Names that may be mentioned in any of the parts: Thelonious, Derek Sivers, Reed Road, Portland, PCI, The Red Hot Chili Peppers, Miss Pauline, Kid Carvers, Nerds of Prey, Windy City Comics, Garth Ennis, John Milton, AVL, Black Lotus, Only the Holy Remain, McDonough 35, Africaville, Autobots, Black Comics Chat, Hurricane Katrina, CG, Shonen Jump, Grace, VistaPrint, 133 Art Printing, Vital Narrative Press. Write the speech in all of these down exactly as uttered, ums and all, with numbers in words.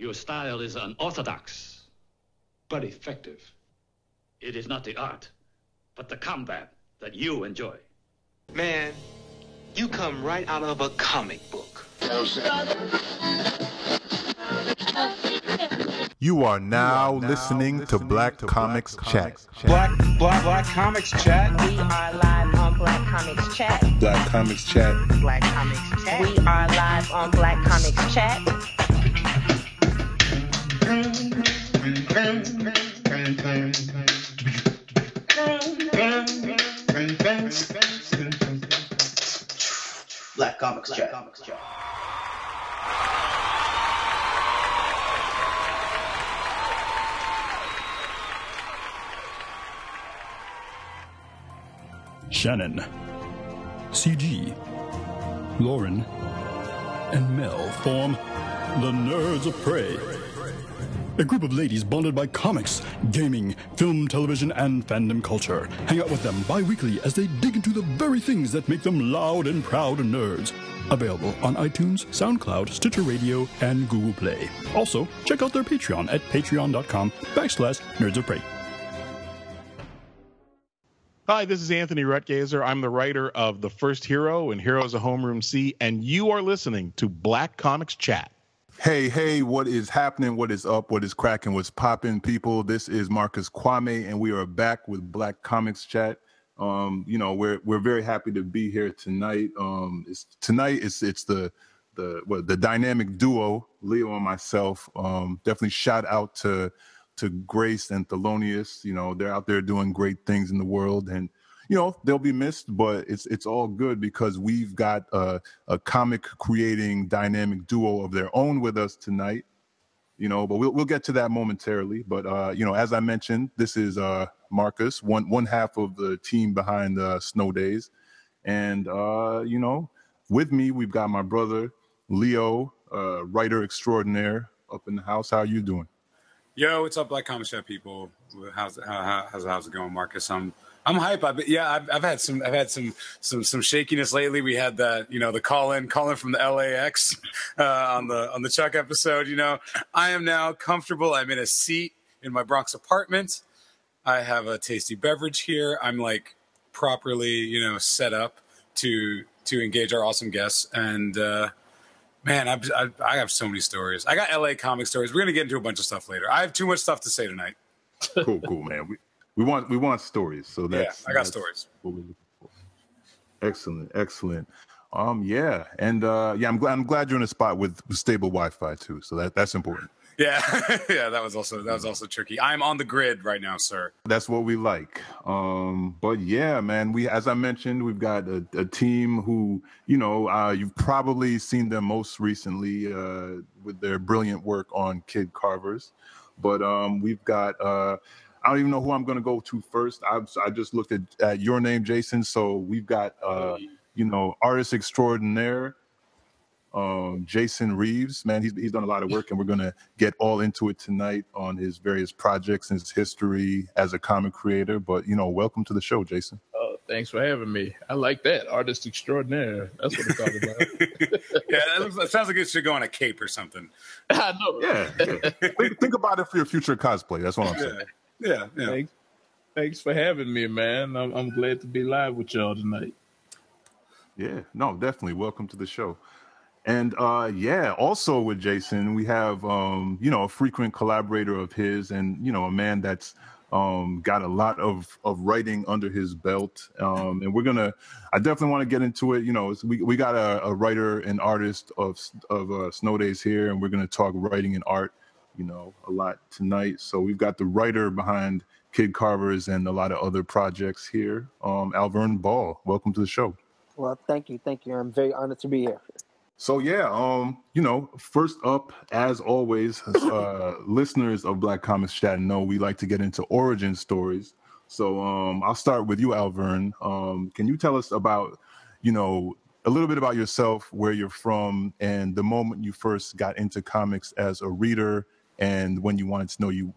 Your style is unorthodox, but effective. It is not the art, but the combat that you enjoy. Man, you come right out of a comic book. You are now, you are now listening, listening to Black to Comics, Comics Chat. Chat. Black, Black, Black Comics Chat. We are live on Black Comics Chat. Black Comics Chat. Black Comics Chat. We are live on Black Comics Chat. Black Comics Chat. Black Comics Chat. Shannon, C G, Lauren, and Mel form the Nerds of Prey, a group of ladies bonded by comics, gaming, film, television, and fandom culture. Hang out with them bi-weekly as they dig into the very things that make them loud and proud nerds. Available on iTunes, SoundCloud, Stitcher Radio, and Google Play. Also, check out their Patreon at patreon.com backslash Nerds of Prey. Hi, this is Anthony Rutgazer. I'm the writer of The First Hero and Heroes of Homeroom C, and you are listening to Black Comics Chat. Hey, hey, what is happening? What is up? What is cracking? What's popping, people? This is Marcus Kwame, and we are back with Black Comics Chat. Um, you know, we're we're very happy to be here tonight. Um, it's, tonight, it's it's the the what, the dynamic duo, Leo and myself. Um, definitely shout out to. to Grace and Thelonious. You know, they're out there doing great things in the world, and you know they'll be missed, but it's it's all good because we've got uh, a comic creating dynamic duo of their own with us tonight. You know, but we'll we'll get to that momentarily. But uh, you know, as I mentioned, this is uh, Marcus, one one half of the team behind uh, Snow Days, and uh, you know, with me we've got my brother Leo, uh, writer extraordinaire, up in the house. How are you doing? Yo, what's up, Black Comics Chat people? How's how, how's how's it going, Marcus? I'm I'm hype. I've, yeah, I've, I've had some I've had some some some shakiness lately. We had that, you know, the call in call in from the L A X uh, on the on the Chuck episode. You know, I am now comfortable. I'm in a seat in my Bronx apartment. I have a tasty beverage here. I'm like properly, you know, set up to to engage our awesome guests and. Uh, Man, I've, I've, I have so many stories. I got L A comic stories. We're going to get into a bunch of stuff later. I have too much stuff to say tonight. Cool, cool, man. We, we want we want stories. So that's, yeah, I got that's stories. What we're looking for. Excellent, excellent. Um, yeah, and uh, yeah, I'm glad I'm glad you're in a spot with stable Wi-Fi too. So that that's important. Yeah, yeah, that was also that was also tricky. I'm on the grid right now, sir. That's what we like. Um, but yeah, man, we as I mentioned, we've got a, a team who, you know, uh, you've probably seen them most recently uh, with their brilliant work on Kid Carvers. But um, we've got uh, I don't even know who I'm going to go to first. I've, I just looked at, at your name, Jason. So we've got uh, you know, artist extraordinaire. Um, Jason Reeves, man, he's he's done a lot of work, and we're gonna get all into it tonight on his various projects and his history as a comic creator. But you know, welcome to the show, Jason. Oh, thanks for having me. I like that, artist extraordinaire. That's what I'm talking about. Yeah, that, looks, that sounds like it should go on a cape or something. I know. Yeah, yeah. Think, think about it for your future cosplay. That's what I'm saying. Yeah, yeah. yeah. Thanks, thanks for having me, man. I'm, I'm glad to be live with y'all tonight. Yeah, no, definitely. Welcome to the show. And uh, yeah, also with Jason, we have, um, you know, a frequent collaborator of his and, you know, a man that's um, got a lot of, of writing under his belt. Um, and we're going to I definitely want to get into it. You know, we, we got a, a writer and artist of, of uh, Snow Days here, and we're going to talk writing and art, you know, a lot tonight. So we've got the writer behind Kid Carvers and a lot of other projects here. Um, Alvern Ball, welcome to the show. Well, thank you. Thank you. I'm very honored to be here. So yeah, um, you know, first up, as always, uh, listeners of Black Comics Chat know we like to get into origin stories. So um, I'll start with you, Alvern. Um, can you tell us about, you know, a little bit about yourself, where you're from, and the moment you first got into comics as a reader, and when you wanted to know you,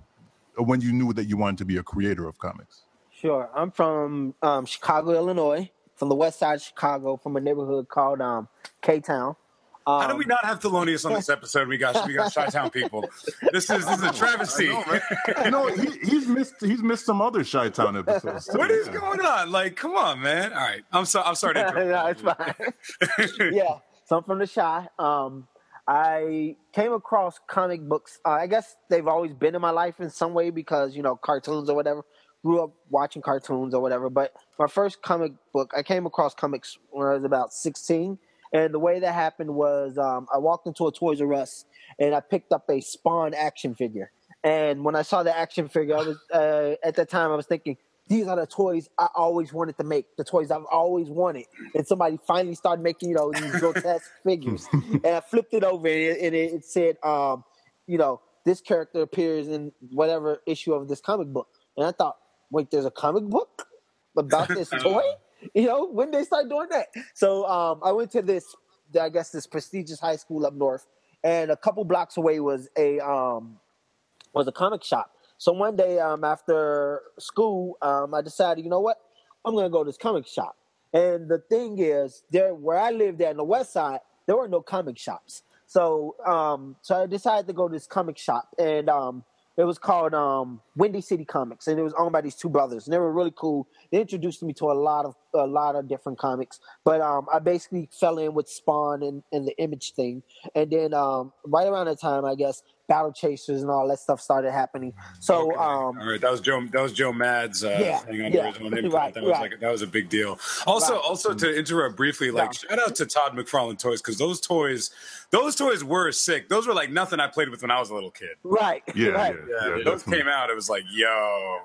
when you knew that you wanted to be a creator of comics? Sure, I'm from um, Chicago, Illinois, from the west side of Chicago, from a neighborhood called um, K-Town. Um, How do we not have Thelonious on this episode? We got we got Chi-Town people. This is this is a travesty. I know, no, he, he's missed he's missed some other Chi-Town episodes too. What is going on? Like, come on, man. All right, I'm sorry. I'm sorry to interrupt. No, it's fine. Yeah, so I'm from the Chi. Um, I came across comic books. Uh, I guess they've always been in my life in some way because you know cartoons or whatever. Grew up watching cartoons or whatever. But my first comic book, I came across comics when I was about sixteen. And the way that happened was um, I walked into a Toys R Us and I picked up a Spawn action figure. And when I saw the action figure, I was uh, at that time I was thinking, these are the toys I always wanted to make, the toys I've always wanted. And somebody finally started making, you know, these grotesque figures. And I flipped it over and it, and it, it said, um, you know, this character appears in whatever issue of this comic book. And I thought, wait, there's a comic book about this toy? You know, when they start doing that. So um, I went to this, I guess, this prestigious high school up north, and a couple blocks away was a um, was a comic shop. So one day um, after school, um, I decided, you know what, I'm going to go to this comic shop. And the thing is, there where I lived at on the west side, there were no comic shops. So um, so I decided to go to this comic shop, and um, it was called um, Windy City Comics, and it was owned by these two brothers, and they were really cool. They introduced me to a lot of a lot of different comics, but um, I basically fell in with Spawn and, and the Image thing, and then um, right around that time, I guess, Battle Chasers and all that stuff started happening. So, okay. um, all right, that was Joe. That was Joe Madd's uh, yeah, thing on the yeah, original name. Right, that was right. like a, that was a big deal. Also, right. also to interrupt briefly, like yeah. shout out to Todd McFarlane toys because those toys, those toys were sick. Those were like nothing I played with when I was a little kid. Right. Yeah. Right. yeah, yeah, yeah, yeah those came out. It was like, yo.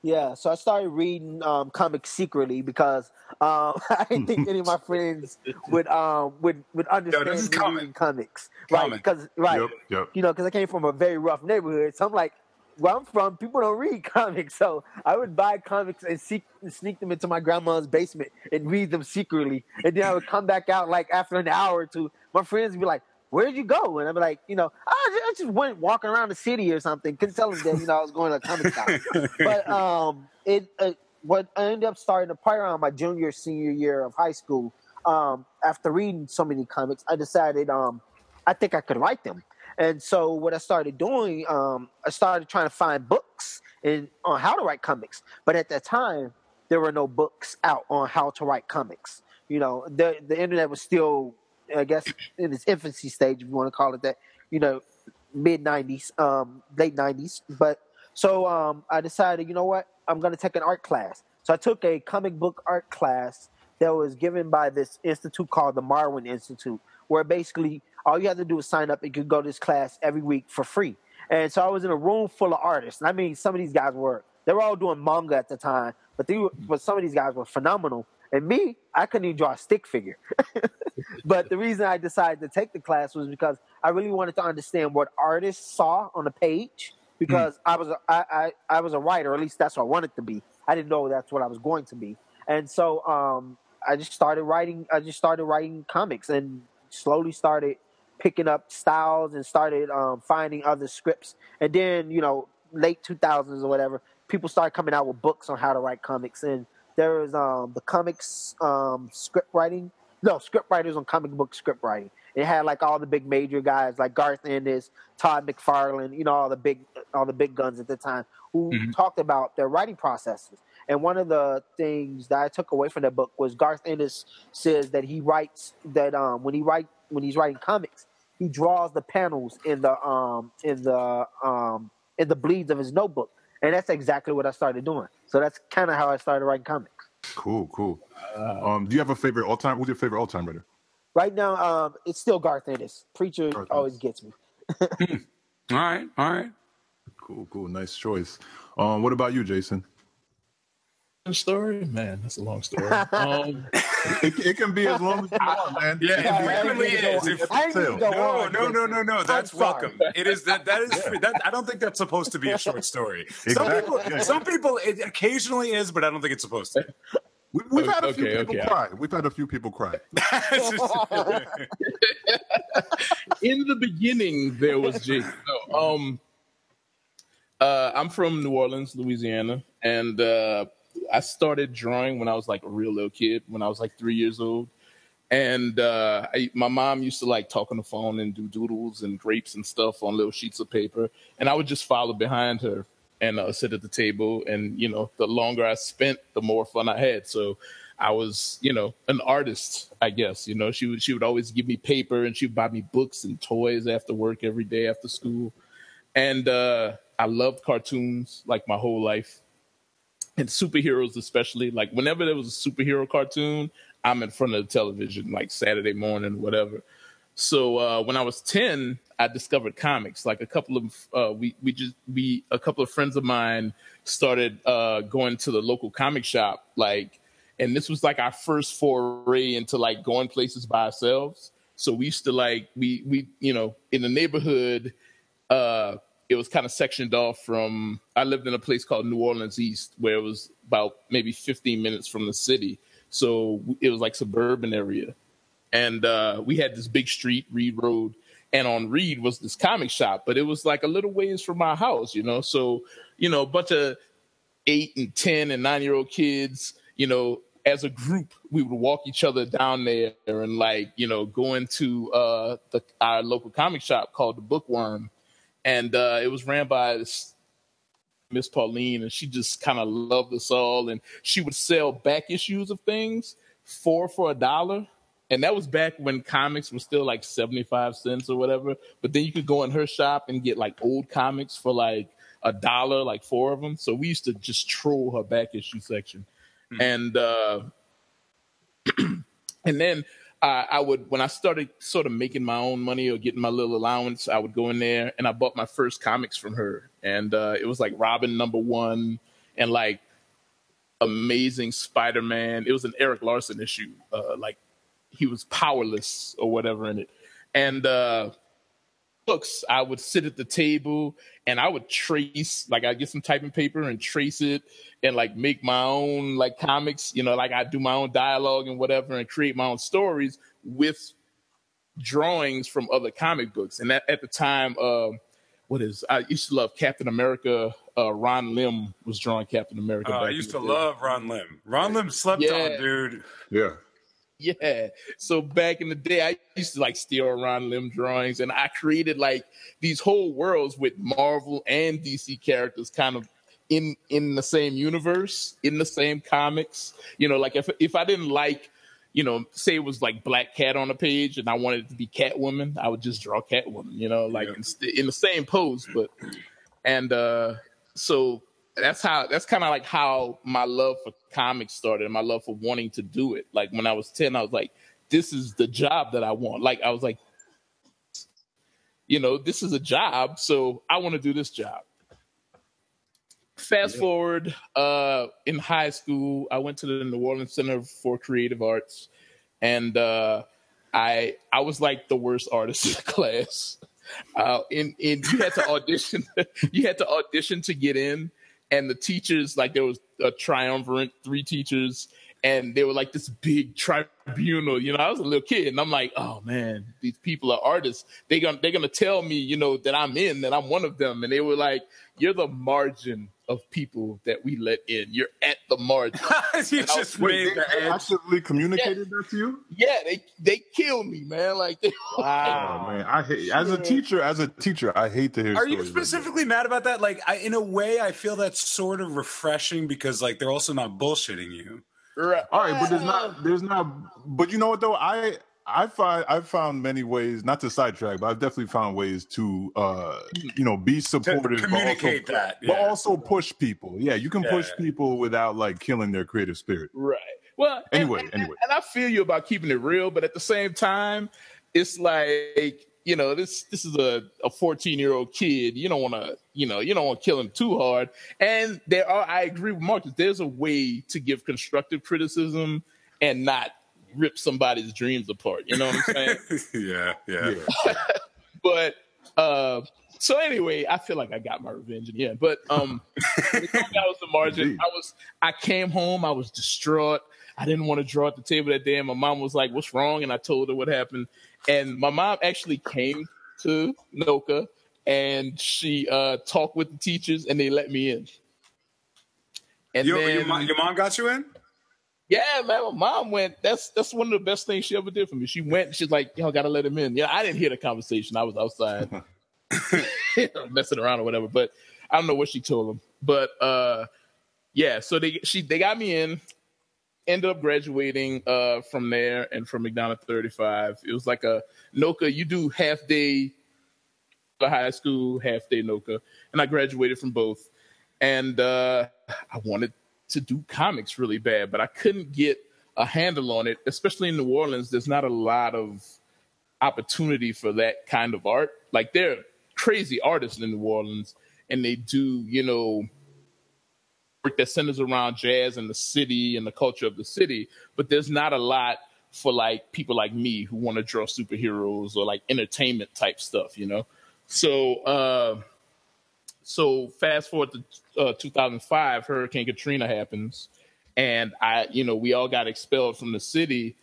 Yeah, so I started reading um, comics secretly because um, I didn't think any of my friends would um, would would understand Yo, reading comic. comics, right? Because right, yep, yep. you know, because I came from a very rough neighborhood, so I'm like, where I'm from, people don't read comics, so I would buy comics and seek, sneak them into my grandma's basement and read them secretly, and then I would come back out like after an hour or two, my friends would be like, where'd you go? And I'm like, you know, I just went walking around the city or something. Couldn't tell them that, you know, I was going to a comic shop. But um, it, uh, what I ended up starting to play around my junior, senior year of high school, um, after reading so many comics, I decided um, I think I could write them. And so what I started doing, um, I started trying to find books in, on how to write comics. But at that time, there were no books out on how to write comics. You know, the the internet was still... I guess in its infancy stage, if you want to call it that, you know, mid nineties, um, late nineties. But so um, I decided, you know what, I'm going to take an art class. So I took a comic book art class that was given by this institute called the Marwin Institute, where basically all you have to do is sign up and you can go to this class every week for free. And so I was in a room full of artists. And I mean, some of these guys were, they were all doing manga at the time, but they were, but some of these guys were phenomenal. And me, I couldn't even draw a stick figure. But the reason I decided to take the class was because I really wanted to understand what artists saw on the page because mm. I was a, I, I, I was a writer, or at least that's what I wanted to be. I didn't know that's what I was going to be. And so um, I just started writing. I just started writing comics and slowly started picking up styles and started um, finding other scripts. And then, you know, late two thousands or whatever, people started coming out with books on how to write comics. And there was um, the comics um, script writing. No, script writers on comic book script writing. It had like all the big major guys like Garth Ennis, Todd McFarlane, you know, all the big all the big guns at the time who mm-hmm. talked about their writing processes. And one of the things that I took away from that book was Garth Ennis says that he writes that um, when he write when he's writing comics, he draws the panels in the um, in the um, in the bleeds of his notebook. And that's exactly what I started doing. So that's kind of how I started writing comics. Cool, cool. Um, do you have a favorite all-time? Who's your favorite all-time writer? Right now, um, it's still Garth Ennis. Preacher Garth always Ennis. gets me. All right, all right. Cool, cool. Nice choice. Um, what about you, Jason? Story, man, that's a long story. Um, it, it can be as long as you want, man. Yeah, it frequently is. If, no, no, no, no, no. That's welcome. It is that. That is. Yeah. That, I don't think that's supposed to be a short story. Exactly. Some people, yeah. some people, it occasionally is, but I don't think it's supposed to. We, we've okay, had a few okay, people okay. cry. We've had a few people cry. In the beginning, there was Jason. No, um, uh, I'm from New Orleans, Louisiana, and. Uh, I started drawing when I was like a real little kid, when I was like three years old. And uh, I, my mom used to like talk on the phone and do doodles and grapes and stuff on little sheets of paper. And I would just follow behind her and uh, sit at the table. And, you know, the longer I spent, the more fun I had. So I was, you know, an artist, I guess. You know, she would, she would always give me paper, and she would buy me books and toys after work every day after school. And uh, I loved cartoons like my whole life, and superheroes especially. Like whenever there was a superhero cartoon, I'm in front of the television, like Saturday morning, whatever. So uh, when I was ten, I discovered comics. Like a couple of uh, we we just we a couple of friends of mine started uh, going to the local comic shop, like, and this was like our first foray into like going places by ourselves. So we used to like we we you know in the neighborhood. Uh, it was kind of sectioned off from. I lived in a place called New Orleans East, where it was about maybe fifteen minutes from the city. So it was like suburban area. And uh, we had this big street, Reed Road, and on Reed was this comic shop, but it was like a little ways from my house, you know? So, you know, a bunch of eight and ten and nine year old kids, you know, as a group, we would walk each other down there and like, you know, go into uh, the, our local comic shop called the Bookworm. And uh, it was ran by this Miss Pauline, and she just kind of loved us all. And she would sell back issues of things, four for a dollar. And that was back when comics were still like seventy-five cents or whatever. But then you could go in her shop and get like old comics for like a dollar, like four of them. So we used to just troll her back issue section. Mm-hmm. And uh, and then I, I would, when I started sort of making my own money or getting my little allowance, I would go in there and I bought my first comics from her. And uh, it was like Robin number one and like Amazing Spider-Man. It was an Eric Larson issue. Uh, like he was powerless or whatever in it. And uh, books, I would sit at the table and I would trace, like I'd get some typing paper and trace it and like make my own like comics, you know, like I do my own dialogue and whatever and create my own stories with drawings from other comic books. And that, at the time, uh, what is, I used to love Captain America. Uh, Ron Lim was drawing Captain America. Uh, I used to love Ron Lim. Ron Lim slept yeah. on, dude. Yeah. Yeah. So back in the day, I used to like steal Ron Lim drawings, and I created like these whole worlds with Marvel and D C characters kind of in in the same universe, in the same comics. You know, like if if I didn't like, you know, say it was like Black Cat on a page and I wanted it to be Catwoman, I would just draw Catwoman, you know, like yeah. in, in the same pose. But and uh, so that's how that's kind of like how my love for comics started and my love for wanting to do it. Like when I was ten, I was like, this is the job that I want. Like I was like, you know, this is a job, so I want to do this job. Fast yeah. forward, uh, in high school, I went to the New Orleans Center for Creative Arts, and uh, I I was like the worst artist in the class. Uh, and, and you had to audition. You had to audition to get in, and the teachers, like there was a triumvirate, three teachers, and they were like this big tribunal. You know, I was a little kid, and I'm like, oh man, these people are artists. They gonna they're gonna tell me, you know, that I'm in, that I'm one of them. And they were like, you're the margin of people that we let in. You're at the margin. You just wait, they actively communicated yeah. that to you? Yeah, they they killed me, man. Like, they, wow, like, man. I hate, as a teacher, as a teacher, I hate to hear. Are you specifically like mad about that? Like, I, in a way, I feel that's sort of refreshing because, like, they're also not bullshitting you. Right. All right, but there's not, there's not. But you know what though, I. I find I've found many ways, not to sidetrack, but I've definitely found ways to, uh, you know, be supportive, communicate but also, that, yeah. but also push people. Yeah, you can yeah. push people without like killing their creative spirit. Right. Well, anyway, and, and, anyway, and I feel you about keeping it real, but at the same time, it's like, you know, this this is a a fourteen year old kid. You don't want to, you know, you don't want to kill him too hard. And there are, I agree with Marcus. There's a way to give constructive criticism and not rip somebody's dreams apart, you know what I'm saying? yeah, yeah. yeah. But uh, so anyway, I feel like I got my revenge in the end. But um, that was the margin. Indeed. I was, I came home, I was distraught. I didn't want to draw at the table that day, and my mom was like, "What's wrong?" And I told her what happened. And my mom actually came to Noka, and she uh, talked with the teachers, and they let me in. And your, then, your, mom, your mom got you in? Yeah, man, my mom went. That's that's one of the best things she ever did for me. She went. She's like, "Y'all gotta let him in." Yeah, I didn't hear the conversation. I was outside messing around or whatever. But I don't know what she told him. But uh, yeah, so they she they got me in. Ended up graduating uh, from there and from McDonough thirty-five. It was like a N O C A. You do half day for high school, half day N O C A, and I graduated from both. And uh, I wanted to do comics really bad, but I couldn't get a handle on it, especially in New Orleans. There's not a lot of opportunity for that kind of art. Like, there are crazy artists in New Orleans, and they do, you know, work that centers around jazz and the city and the culture of the city, but there's not a lot for, like, people like me who want to draw superheroes or, like, entertainment type stuff, you know? So, uh, so fast forward to uh, two thousand five, Hurricane Katrina happens, and I, you know, we all got expelled from the city.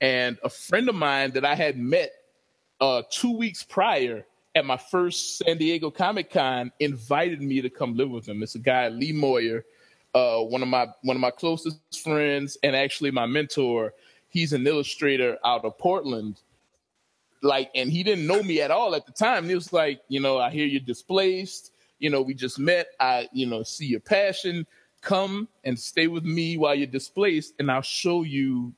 And a friend of mine that I had met uh, two weeks prior at my first San Diego Comic-Con invited me to come live with him. It's a guy, Lee Moyer, uh, one of my one of my closest friends, and actually my mentor. He's an illustrator out of Portland. Like, and he didn't know me at all at the time. And he was like, you know, I hear you're displaced. You know, we just met. I, you know, see your passion. Come and stay with me while you're displaced, and I'll show you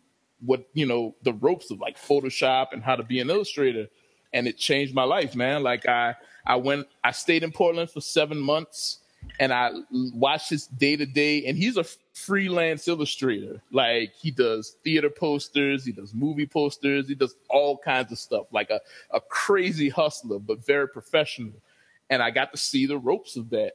what, you know, the ropes of, like, Photoshop and how to be an illustrator. And it changed my life, man. Like, I, I went, I stayed in Portland for seven months, and I watched his day to day. And he's a freelance illustrator. Like, he does theater posters, he does movie posters, he does all kinds of stuff. Like a, a crazy hustler, but very professional. And I got to see the ropes of that.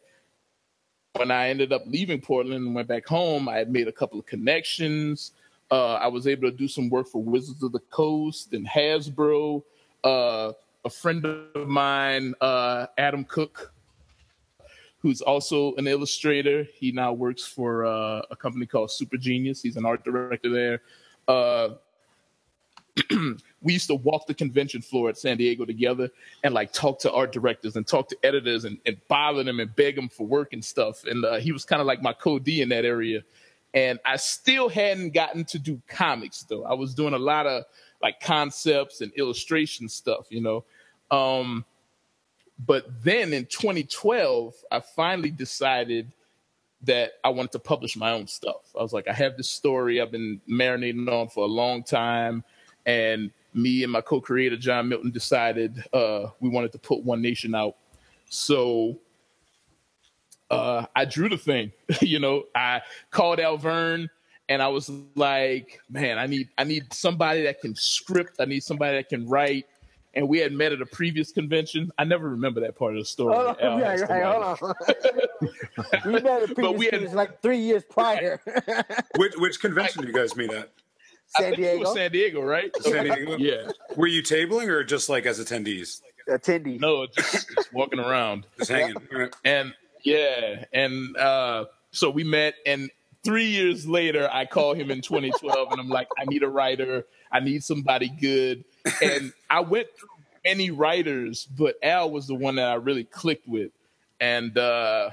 When I ended up leaving Portland and went back home, I had made a couple of connections. Uh, I was able to do some work for Wizards of the Coast and Hasbro. Uh, a friend of mine, uh, Adam Cook, who's also an illustrator. He now works for uh, a company called Super Genius. He's an art director there. Uh, we used to walk the convention floor at San Diego together and, like, talk to art directors and talk to editors and, and bother them and beg them for work and stuff. And uh, he was kind of like my co-D in that area. And I still hadn't gotten to do comics, though. I was doing a lot of, like, concepts and illustration stuff, you know. Um, but then in twenty twelve, I finally decided that I wanted to publish my own stuff. I was like, I have this story I've been marinating on for a long time. And me and my co-creator, John Milton, decided uh, we wanted to put One Nation out. So uh, I drew the thing. You know, I called Alvern, and I was like, man, I need I need somebody that can script. I need somebody that can write. And we had met at a previous convention. I never remember that part of the story. Oh, yeah, right, hold on. We met at a previous convention like three years prior. which, which convention did you guys meet at? San Diego. I think it was San Diego, right? San Diego? Yeah. Were you tabling or just, like, as attendees? Attendees. No, just, just walking around. Just hanging. Right. And, yeah. And uh, so we met, and three years later, I call him in twenty twelve, and I'm like, I need a writer. I need somebody good. And I went through many writers, but Al was the one that I really clicked with. And uh,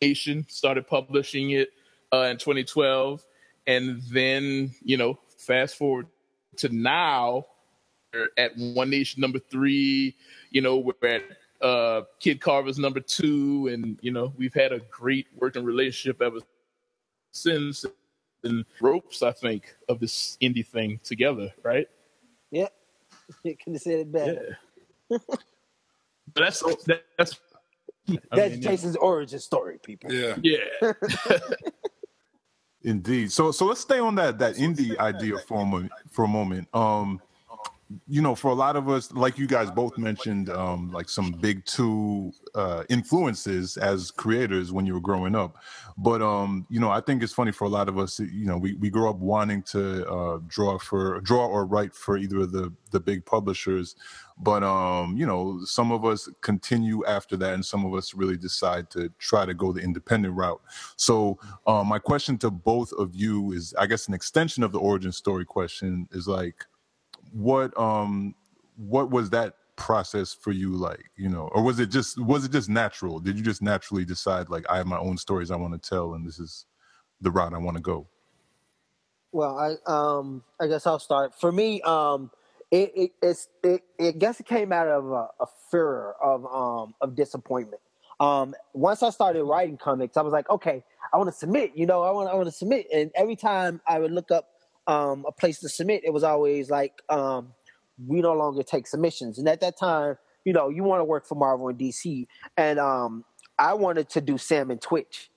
Nation started publishing it uh, in twenty twelve. And then, you know, fast forward to now, we're at One Nation number three, you know, we're at uh, Kid Carver's number two. And, you know, we've had a great working relationship ever since. And ropes, I think, of this indie thing together, right? Yeah. You couldn't have said it better. Yeah. But that's, that, that's, that's mean, Jason's yeah. origin story, people. Yeah. Yeah. Indeed. So, so let's stay on that that indie idea for a moment. For a moment, um, you know, for a lot of us, like you guys both mentioned, um, like some big two uh, influences as creators when you were growing up. But um, you know, I think it's funny for a lot of us. You know, we we grow up wanting to uh, draw for draw or write for either of the the big publishers, but um, you know, some of us continue after that, and some of us really decide to try to go the independent route. So um, my question to both of you is, I guess, an extension of the origin story question is like, what um, what was that process for you like, you know, or was it just was it just natural? Did you just naturally decide, like, I have my own stories I want to tell, and this is the route I want to go? Well, I um I guess I'll start. For me, um it it it's, it, it guess it came out of a, a fear of um of disappointment. Um, once I started writing comics, I was like, okay, I want to submit. You know, I want I want to submit. And every time I would look up um a place to submit, it was always like um we no longer take submissions. And at that time, you know, you want to work for Marvel and D C, and um I wanted to do Sam and Twitch.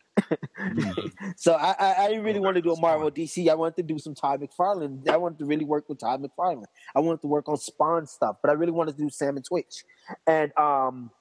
So I, I, I didn't really want to do a Marvel D C. I wanted to do some Todd McFarlane. I wanted to really work with Todd McFarlane. I wanted to work on Spawn stuff, but I really wanted to do Sam and Twitch. And um,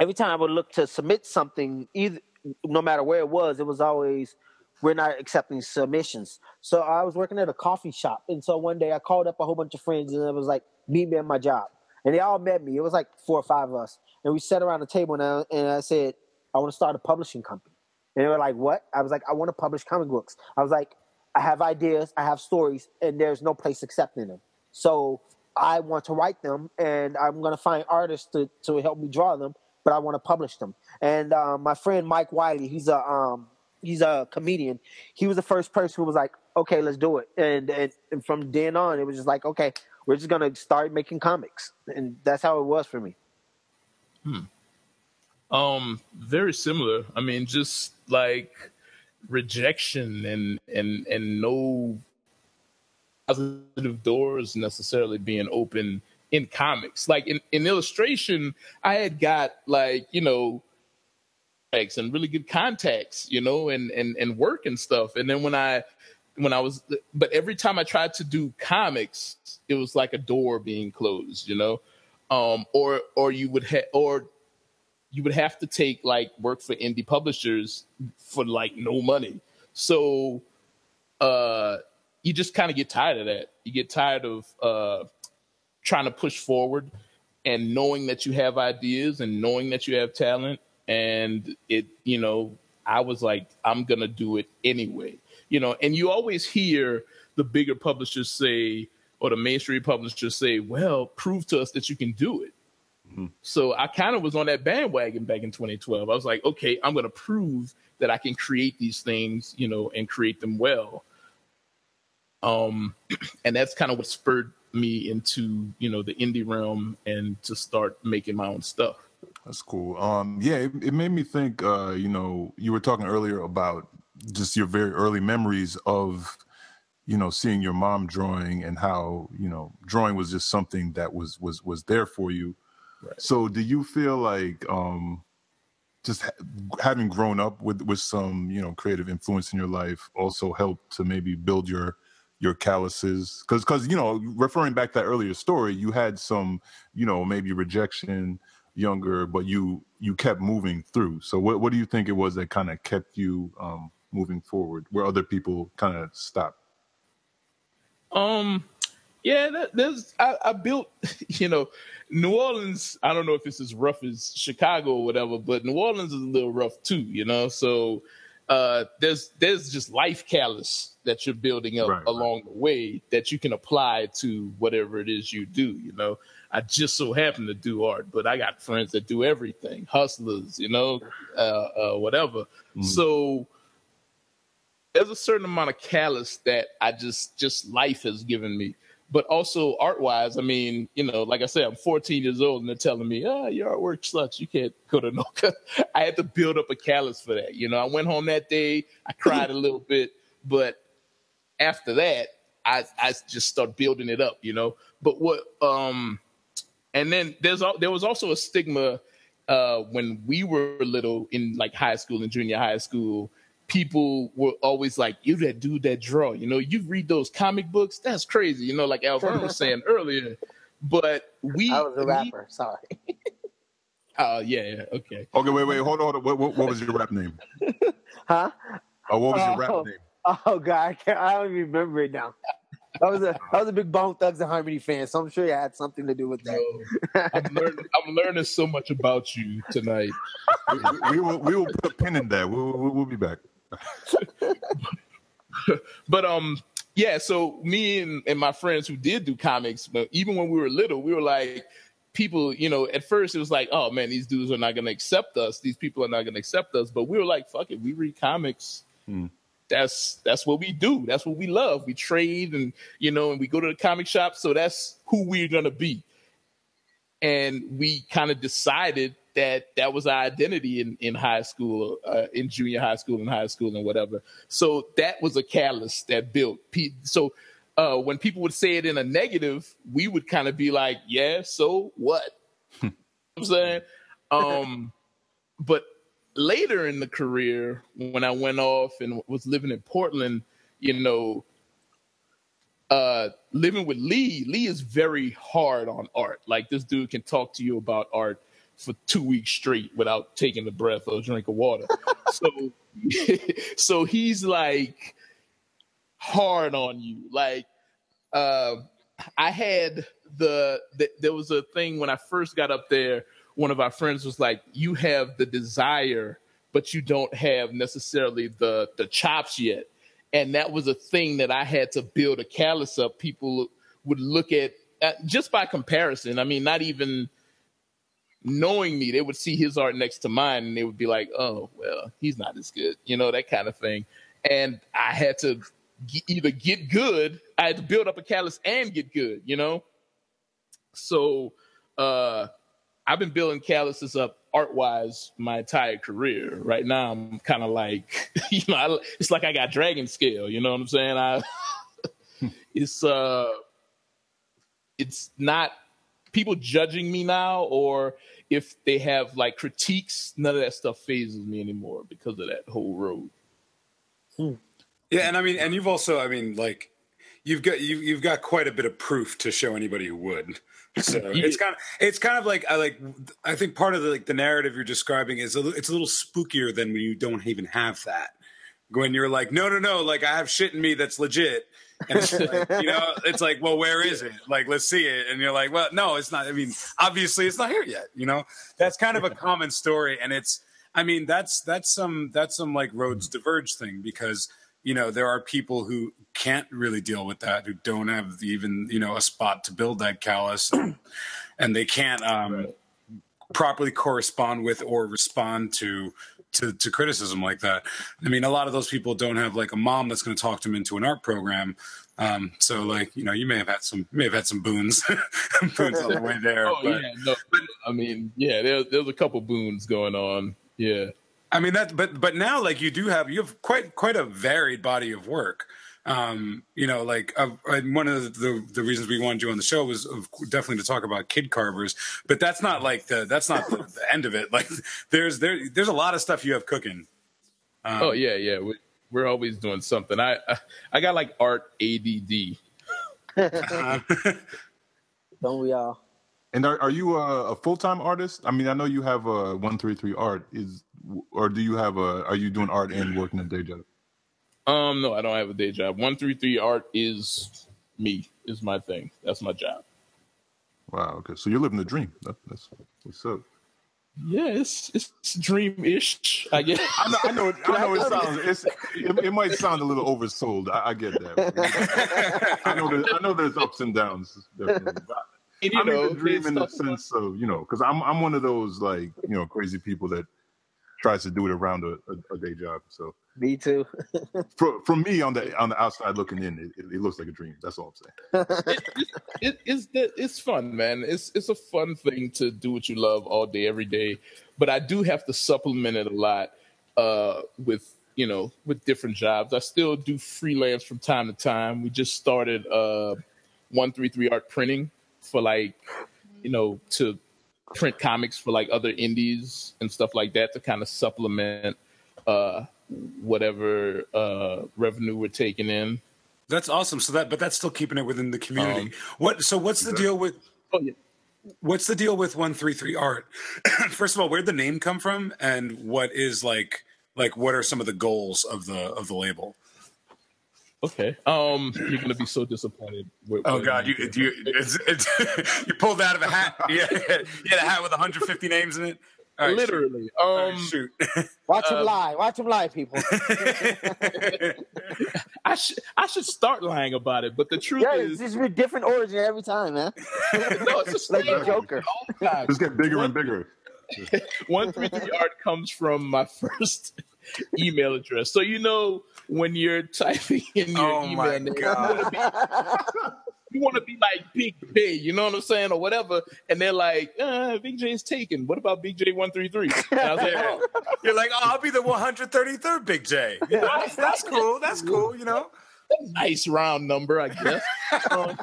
every time I would look to submit something, either no matter where it was, it was always, we're not accepting submissions. So I was working at a coffee shop, and so one day I called up a whole bunch of friends, and it was like, meet me at my job. And they all met me. It was like four or five of us. And we sat around the table, and I, and I said, I want to start a publishing company. And they were like, what? I was like, I want to publish comic books. I was like, I have ideas, I have stories, and there's no place accepting them. So I want to write them, and I'm going to find artists to, to help me draw them, but I want to publish them. And um, my friend Mike Wiley, he's a um, he's a comedian. He was the first person who was like, okay, let's do it. And, and, and from then on, it was just like, okay, we're just going to start making comics. And that's how it was for me. Hmm. Um, very similar. I mean, just like rejection and, and, and no positive doors necessarily being open in comics. Like in, in illustration, I had got like, you know, and really good contacts, you know, and, and, and work and stuff. And then when I, when I was, but every time I tried to do comics, it was like a door being closed, you know, um, or, or you would have, or, you would have to take like work for indie publishers for like no money. So uh, you just kind of get tired of that. You get tired of uh, trying to push forward and knowing that you have ideas and knowing that you have talent. And it, you know, I was like, I'm going to do it anyway, you know, and you always hear the bigger publishers say, or the mainstream publishers say, well, prove to us that you can do it. So I kind of was on that bandwagon back in twenty twelve. I was like, okay, I'm going to prove that I can create these things, you know, and create them well. Um, and that's kind of what spurred me into, you know, the indie realm and to start making my own stuff. That's cool. Um, yeah, it, it made me think, uh, you know, you were talking earlier about just your very early memories of, you know, seeing your mom drawing and how, you know, drawing was just something that was was was there for you. Right. So do you feel like um, just ha having grown up with, with some, you know, creative influence in your life also helped to maybe build your your calluses? Because, because you know, referring back to that earlier story, you had some, you know, maybe rejection younger, but you you kept moving through. So what, what do you think it was that kind of kept you um, moving forward where other people kind of stopped? Um. Yeah, there's. I, I built, you know, New Orleans. I don't know if it's as rough as Chicago or whatever, but New Orleans is a little rough too, you know. So uh, there's there's just life callus that you're building up right, along right. the way that you can apply to whatever it is you do, you know. I just so happen to do art, but I got friends that do everything, hustlers, you know, uh, uh, whatever. Mm. So there's a certain amount of callus that I just just life has given me. But also art-wise, I mean, you know, like I said, I'm fourteen years old, and they're telling me, oh, your artwork sucks. You can't go to no. I had to build up a callus for that. You know, I went home that day. I cried a little bit. But after that, I, I just start building it up, you know. But what um, – and then there's there was also a stigma uh, when we were little in, like, high school and junior high school. People were always like, you that dude that draw, you know, you read those comic books. That's crazy. You know, like Alvern was saying earlier, but we, I was a rapper. We, sorry. Oh uh, yeah. Yeah. Okay. Okay. Wait, wait, hold on. What, what, what was your rap name? Huh? Oh, what was oh, your rap name? Oh God. I, can't, I don't even remember it now. I was a, I was a big Bone Thugs and Harmony fan. So I'm sure you had something to do with that. Yo, I'm, learning, I'm learning so much about you tonight. we, we will, we will put a pin in that. We'll, we'll, we'll be back. But um yeah, so me and, and my friends who did do comics, but even when we were little, we were like, people, you know, at first it was like, oh man, these dudes are not gonna accept us, these people are not gonna accept us, but we were like, fuck it, we read comics. Hmm. that's that's what we do. That's what we love. We trade, and you know, and we go to the comic shop. So that's who we're gonna be. And we kind of decided that that was our identity in, in high school, uh, in junior high school and high school and whatever. So that was a catalyst that built. So uh, when people would say it in a negative, we would kind of be like, yeah, so what? You know what I'm saying? Um, but later in the career, when I went off and was living in Portland, you know, uh, living with Lee, Lee is very hard on art. Like, this dude can talk to you about art for two weeks straight without taking a breath or a drink of water. So, so he's like hard on you. Like, uh, I had the, the, there was a thing when I first got up there, one of our friends was like, you have the desire, but you don't have necessarily the, the chops yet. And that was a thing that I had to build a callus up. People would look at, at just by comparison. I mean, not even knowing me, they would see his art next to mine and they would be like, oh, well, he's not as good, you know, that kind of thing. And I had to g- either get good, I had to build up a callus and get good, you know? So uh, I've been building calluses up art-wise my entire career. Right now, I'm kind of like, you know, I, it's like I got dragon scale, you know what I'm saying? I, it's uh, it's not people judging me now, or if they have like critiques, none of that stuff phases me anymore because of that whole road. Hmm. Yeah, and I mean, and you've also, I mean, like, you've got you you've got quite a bit of proof to show anybody who would. So yeah. it's kind of it's kind of like I like I think part of the, like the narrative you're describing is a, it's a little spookier than when you don't even have that. When you're like, no, no, no, like I have shit in me that's legit. And it's like, you know, it's like, well, where is it? Like, let's see it. And you're like, well, no, it's not. I mean, obviously it's not here yet. You know, that's kind of a common story. And it's, I mean, that's, that's some, that's some like roads diverge thing, because, you know, there are people who can't really deal with that, who don't have even, you know, a spot to build that callus, and, and they can't um, right. properly correspond with or respond to, To, to criticism like that. I mean, a lot of those people don't have like a mom that's going to talk them into an art program. Um, so like, you know, you may have had some, you may have had some boons, boons on the way there. Oh, but, yeah, no, but, I mean, yeah, there, there's a couple boons going on. Yeah. I mean that, but, but now like you do have, you have quite, quite a varied body of work. Um, you know, like uh, one of the, the, the reasons we wanted you on the show was definitely to talk about Kid Carvers, but that's not like the that's not the, the end of it. Like there's there there's a lot of stuff you have cooking. Um, oh yeah, yeah, we're, we're always doing something. I, I I got like art A D D. uh, Don't we all? And are are you a, a full time artist? I mean, I know you have a one thirty-three Art is, or do you have a? Are you doing art and working a day job? Um, no, I don't have a day job. one thirty-three Art is me, is my thing. That's my job. Wow, okay. So you're living the dream. That, that's what's up. Yeah, it's, it's dream-ish, I guess. I know, I know, I know it sounds, it's, it, it might sound a little oversold. I, I get that. I know, I know there's ups and downs. Definitely. And, you I know, mean, the dream in the sense like... of, you know, because I'm, I'm one of those, like, you know, crazy people that tries to do it around a, a, a day job, so. Me too. for, for me, on the on the outside looking in, it, it, it looks like a dream. That's all I'm saying. it, it, it, it's, it's fun, man. It's it's a fun thing to do what you love all day, every day. But I do have to supplement it a lot uh, with, you know, with different jobs. I still do freelance from time to time. We just started uh, one thirty-three Art Printing for like, you know, to print comics for like other indies and stuff like that to kind of supplement uh whatever uh revenue we're taking in. That's awesome. So that, but that's still keeping it within the community. Um, what so what's exactly. the deal with oh, yeah. what's the deal with one thirty-three Art? First of all, where'd the name come from, and what is like like what are some of the goals of the of the label? Okay. Um, you're gonna be so disappointed. With, oh God, you you, it's, it's, you pulled out of a hat. Yeah, you had a hat with one hundred fifty names in it. Right, literally. Shoot. Um, right, shoot. Watch um, him lie. Watch him lie, people. I should I should start lying about it, but the truth yeah, is, it's a different origin every time, man. No, it's just like a Joker. Just get bigger and bigger. one three three Art comes from my first email address. So you know when you're typing in your oh email, my name, God. You want to be, be like Big J, you know what I'm saying, or whatever, and they're like, uh, Big J is taken. What about Big J one three three? And I was like, oh. You're like, oh, I'll be the one hundred thirty-third Big J. Yeah. That's, that's cool. That's cool, you know. Nice round number, I guess. um,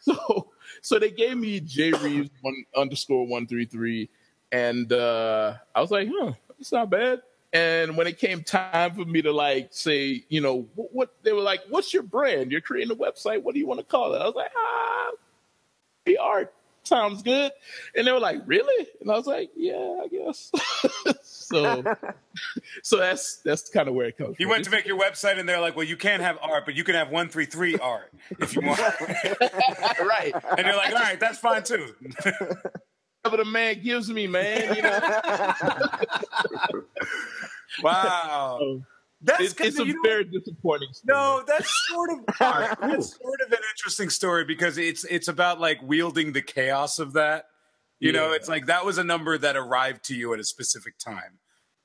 so so they gave me J Reeves one underscore one three three, and uh, I was like, huh, that's not bad. And when it came time for me to like say, you know, what, what they were like, what's your brand? You're creating a website. What do you want to call it? I was like, ah, the art sounds good. And they were like, really? And I was like, yeah, I guess. So, so that's that's kind of where it comes. You from. went to make your website, and they're like, "Well, you can't have art, but you can have one three three art if you want." Right? And they're like, "All right, that's fine too." Whatever the man gives me, man. You know? Wow, so that's it's, it's a very disappointing story. No, that's sort of right, cool. That's sort of an interesting story because it's it's about like wielding the chaos of that. You know, yeah. It's like that was a number that arrived to you at a specific time.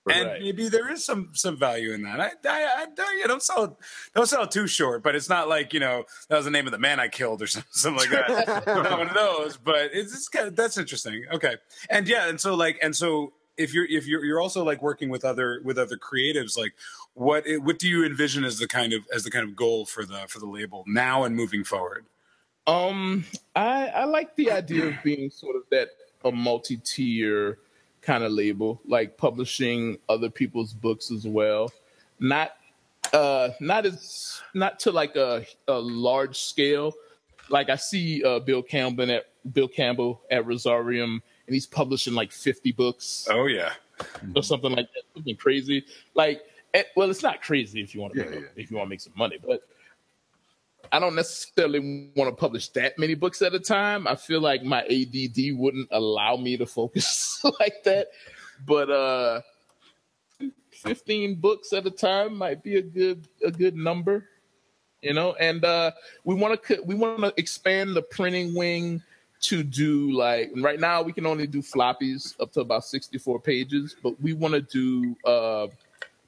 Right. And maybe there is some some value in that. I, I, I you know, don't sell don't sell it too short, but it's not like, you know, that was the name of the man I killed or something, something like that. Not one of those, but it's, it's kind of, that's interesting. Okay, and yeah, and so like, and so if you're if you're you're also like working with other with other creatives, like what what do you envision as the kind of as the kind of goal for the for the label now and moving forward? Um, I I like the idea of being sort of that. A multi-tier kind of label, like publishing other people's books as well, not uh not as not to like a, a large scale. Like I see uh Bill Campbell at Bill Campbell at Rosarium, and he's publishing like fifty books. Oh yeah, or something like that, something crazy. Like, well, it's not crazy if you want to yeah, make, yeah. if you want to make some money, but I don't necessarily want to publish that many books at a time. I feel like my A D D wouldn't allow me to focus like that. But uh, fifteen books at a time might be a good a good number, you know. And uh, we want to we want to expand the printing wing to do like right now we can only do floppies up to about sixty-four pages, but we want to do uh,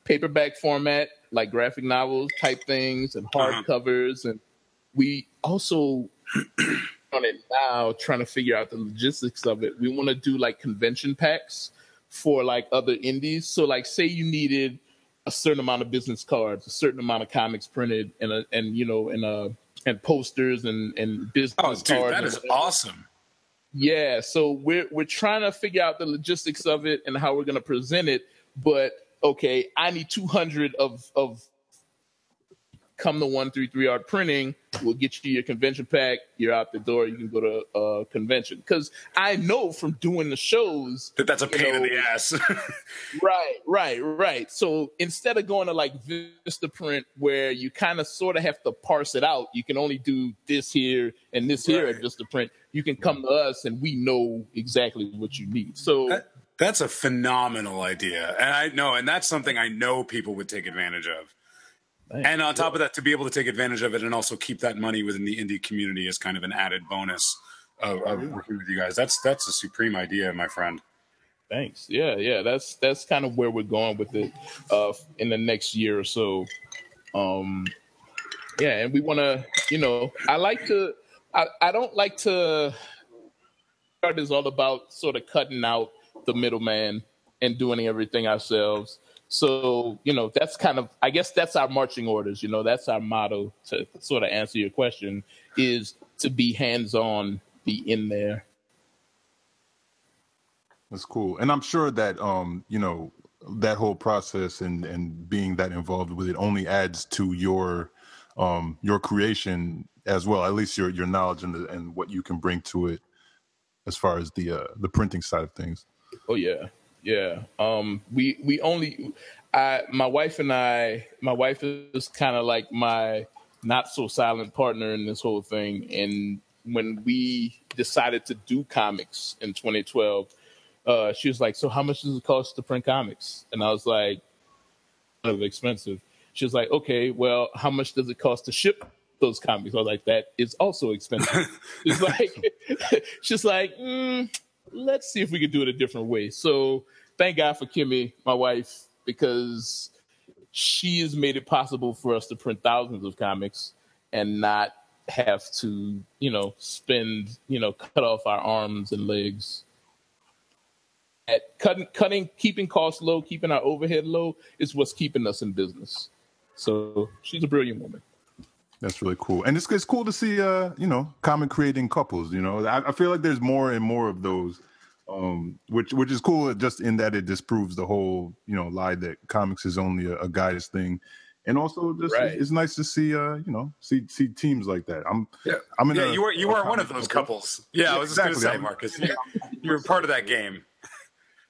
paperback format, like graphic novels type things and hardcovers, and we also on it now trying to figure out the logistics of it. We want to do like convention packs for like other indies. So like say you needed a certain amount of business cards, a certain amount of comics printed, and a, and you know and uh and posters and and business oh, dude, cards. That is awesome. Yeah, so we're we're trying to figure out the logistics of it and how we're going to present it, but okay, I need two hundred of of come to one three three Art Printing. We'll get you your convention pack. You're out the door. You can go to a uh, convention. Because I know from doing the shows that that's a pain know, in the ass. Right, right, right. So instead of going to like VistaPrint where you kind of sort of have to parse it out, you can only do this here and this here right. at VistaPrint. You can come to us and we know exactly what you need. So. That That's a phenomenal idea. And I know, and that's something I know people would take advantage of. Thanks. And on top of that, to be able to take advantage of it and also keep that money within the indie community is kind of an added bonus of, of working with you guys. That's that's a supreme idea, my friend. Thanks. Yeah, yeah. That's that's kind of where we're going with it uh, in the next year or so. Um, yeah, and we want to, you know, I like to, I, I don't like to, art is all about sort of cutting out the middleman and doing everything ourselves. So, you know, that's kind of, I guess that's our marching orders. You know, that's our motto to sort of answer your question is to be hands-on, be in there. That's cool. And I'm sure that, um, you know, that whole process and, and being that involved with it only adds to your, um, your creation as well, at least your, your knowledge and, the, and what you can bring to it as far as the, uh, the printing side of things. Oh yeah, yeah. Um, we we only, I my wife and I. My wife is kind of like my not so silent partner in this whole thing. And when we decided to do comics in twenty twelve, uh, she was like, "So how much does it cost to print comics?" And I was like, "Kind of expensive." She was like, "Okay, well, how much does it cost to ship those comics?" I was like, "That is also expensive." She's like, she's like. Mm, let's see if we could do it a different way. So thank God for Kimmy, my wife, because she has made it possible for us to print thousands of comics and not have to, you know, spend, you know, cut off our arms and legs. At cutting, cutting, keeping costs low, keeping our overhead low is what's keeping us in business. So she's a brilliant woman. That's really cool. And it's it's cool to see, uh, you know, comic creating couples, you know. I, I feel like there's more and more of those, um, which which is cool just in that it disproves the whole, you know, lie that comics is only a, a guy's thing. And also, just, right. it's, it's nice to see, uh, you know, see see teams like that. I'm, yeah. I'm in yeah. A, you were you were one of those couple. couples. Yeah, yeah, I was exactly. just gonna say, Marcus, you, you were part of that game.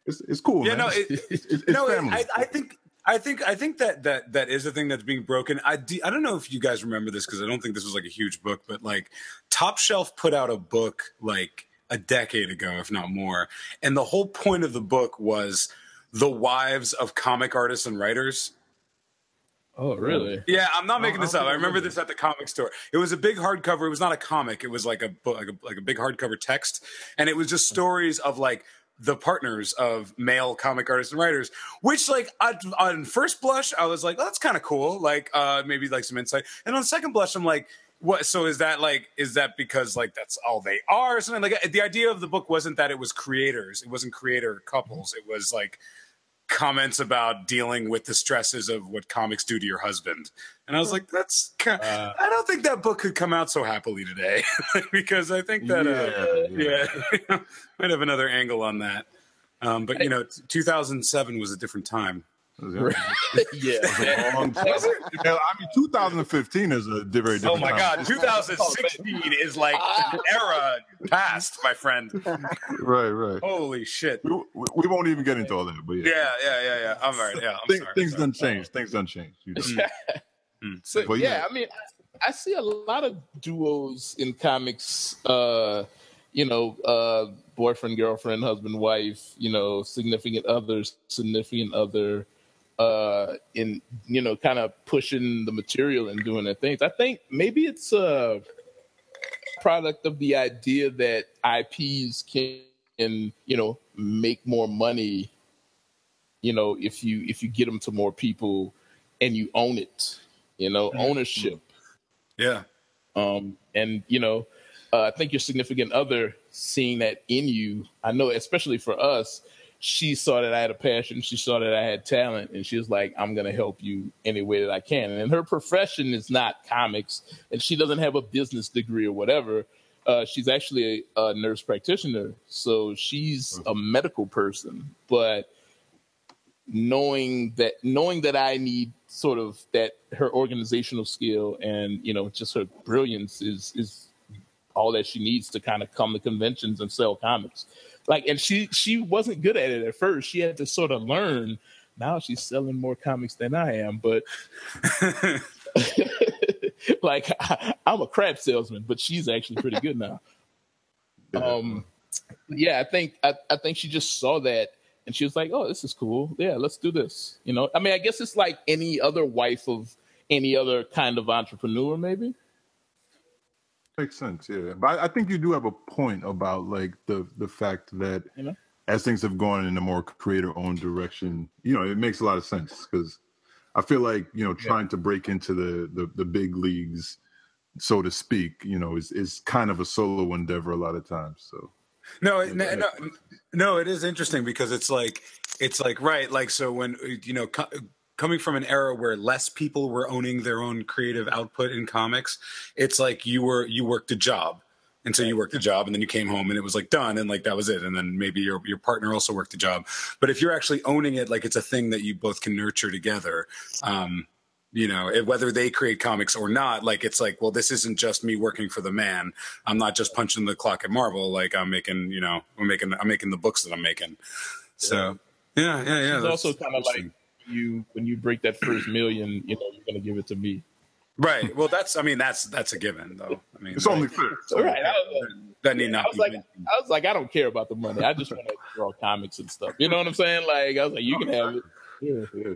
It's it's cool. Yeah, man. no, it, it's, it's no, family. I, I think. I think I think that that that is a thing that's being broken. I, do, I don't know if you guys remember this because I don't think this was like a huge book, but like Top Shelf put out a book like a decade ago, if not more. And the whole point of the book was the wives of comic artists and writers. Oh, really? Yeah, I'm not making this up. I remember this at the comic store. It was a big hardcover. It was not a comic. It was like a book, like a, like a big hardcover text, and it was just stories of like the partners of male comic artists and writers, which like I, on first blush, I was like, oh, that's kind of cool. Like uh, maybe like some insight. And on second blush, I'm like, what? So is that like, is that because like, that's all they are or something? Like the idea of the book wasn't that it was creators. It wasn't creator couples. It was like comments about dealing with the stresses of what comics do to your husband. And I was like, that's kind of, uh, I don't think that book could come out so happily today because I think that, yeah, uh, yeah, yeah. might have another angle on that. Um, but you know, two thousand seven was a different time. Right. Yeah. A long time. I mean, two thousand fifteen is a very different time. Oh my God. two thousand sixteen is like an era past, my friend. Right, right. Holy shit. We, we won't even get into all that, but yeah. Yeah, yeah, yeah, yeah. I'm all right. Yeah, I'm Th- sorry. Things sorry. done changed. Things done changed. You know? So, but, yeah, yeah, I mean, I, I see a lot of duos in comics, uh, you know, uh, boyfriend, girlfriend, husband, wife, you know, significant other, significant other. Uh, in you know, kind of pushing the material and doing their things. I think maybe it's a product of the idea that I Ps can, you know, make more money. You know, if you if you get them to more people and you own it, you know, ownership. Yeah. Um, and you know, uh, I think your significant other seeing that in you. I know, especially for us. She saw that I had a passion. She saw that I had talent. And she was like, I'm going to help you any way that I can. And her profession is not comics. And she doesn't have a business degree or whatever. Uh, she's actually a, a nurse practitioner. So she's a medical person. But knowing that knowing that I need sort of that her organizational skill and, you know, just her brilliance is is all that she needs to kind of come to conventions and sell comics. Like, and she, she wasn't good at it at first. She had to sort of learn. Now she's selling more comics than I am, but like I, I'm a crap salesman, but she's actually pretty good now. Um, yeah, I think, I, I think she just saw that and she was like, oh, this is cool. Yeah, let's do this. You know, I mean, I guess it's like any other wife of any other kind of entrepreneur, maybe. Makes sense, yeah. But I think you do have a point about like the the fact that you know? as things have gone in a more creator-owned direction, you know, it makes a lot of sense because I feel like you know trying yeah. to break into the, the the big leagues, so to speak, you know, is is kind of a solo endeavor a lot of times. So no, it, no, no, no, it is interesting because it's like it's like right, like so when you know. Co- Coming from an era where less people were owning their own creative output in comics, it's like you were you worked a job, and so you worked a job, and then you came home, and it was like done, and like that was it, and then maybe your your partner also worked a job. But if you're actually owning it, like it's a thing that you both can nurture together, um, you know, it, whether they create comics or not. Like it's like, well, this isn't just me working for the man. I'm not just punching the clock at Marvel. Like I'm making, you know, I'm making I'm making the books that I'm making. So yeah, yeah, yeah. It's also kind of like. You when you break that first million, you know you're gonna give it to me. Right. Well, that's I mean that's that's a given though. I mean, it's like, only fair. So right. I was like, that need not. I was be like, mentioned. I was like, I don't care about the money. I just want to draw comics and stuff. You know what I'm saying? Like I was like, you oh, can have it. Yeah, yeah.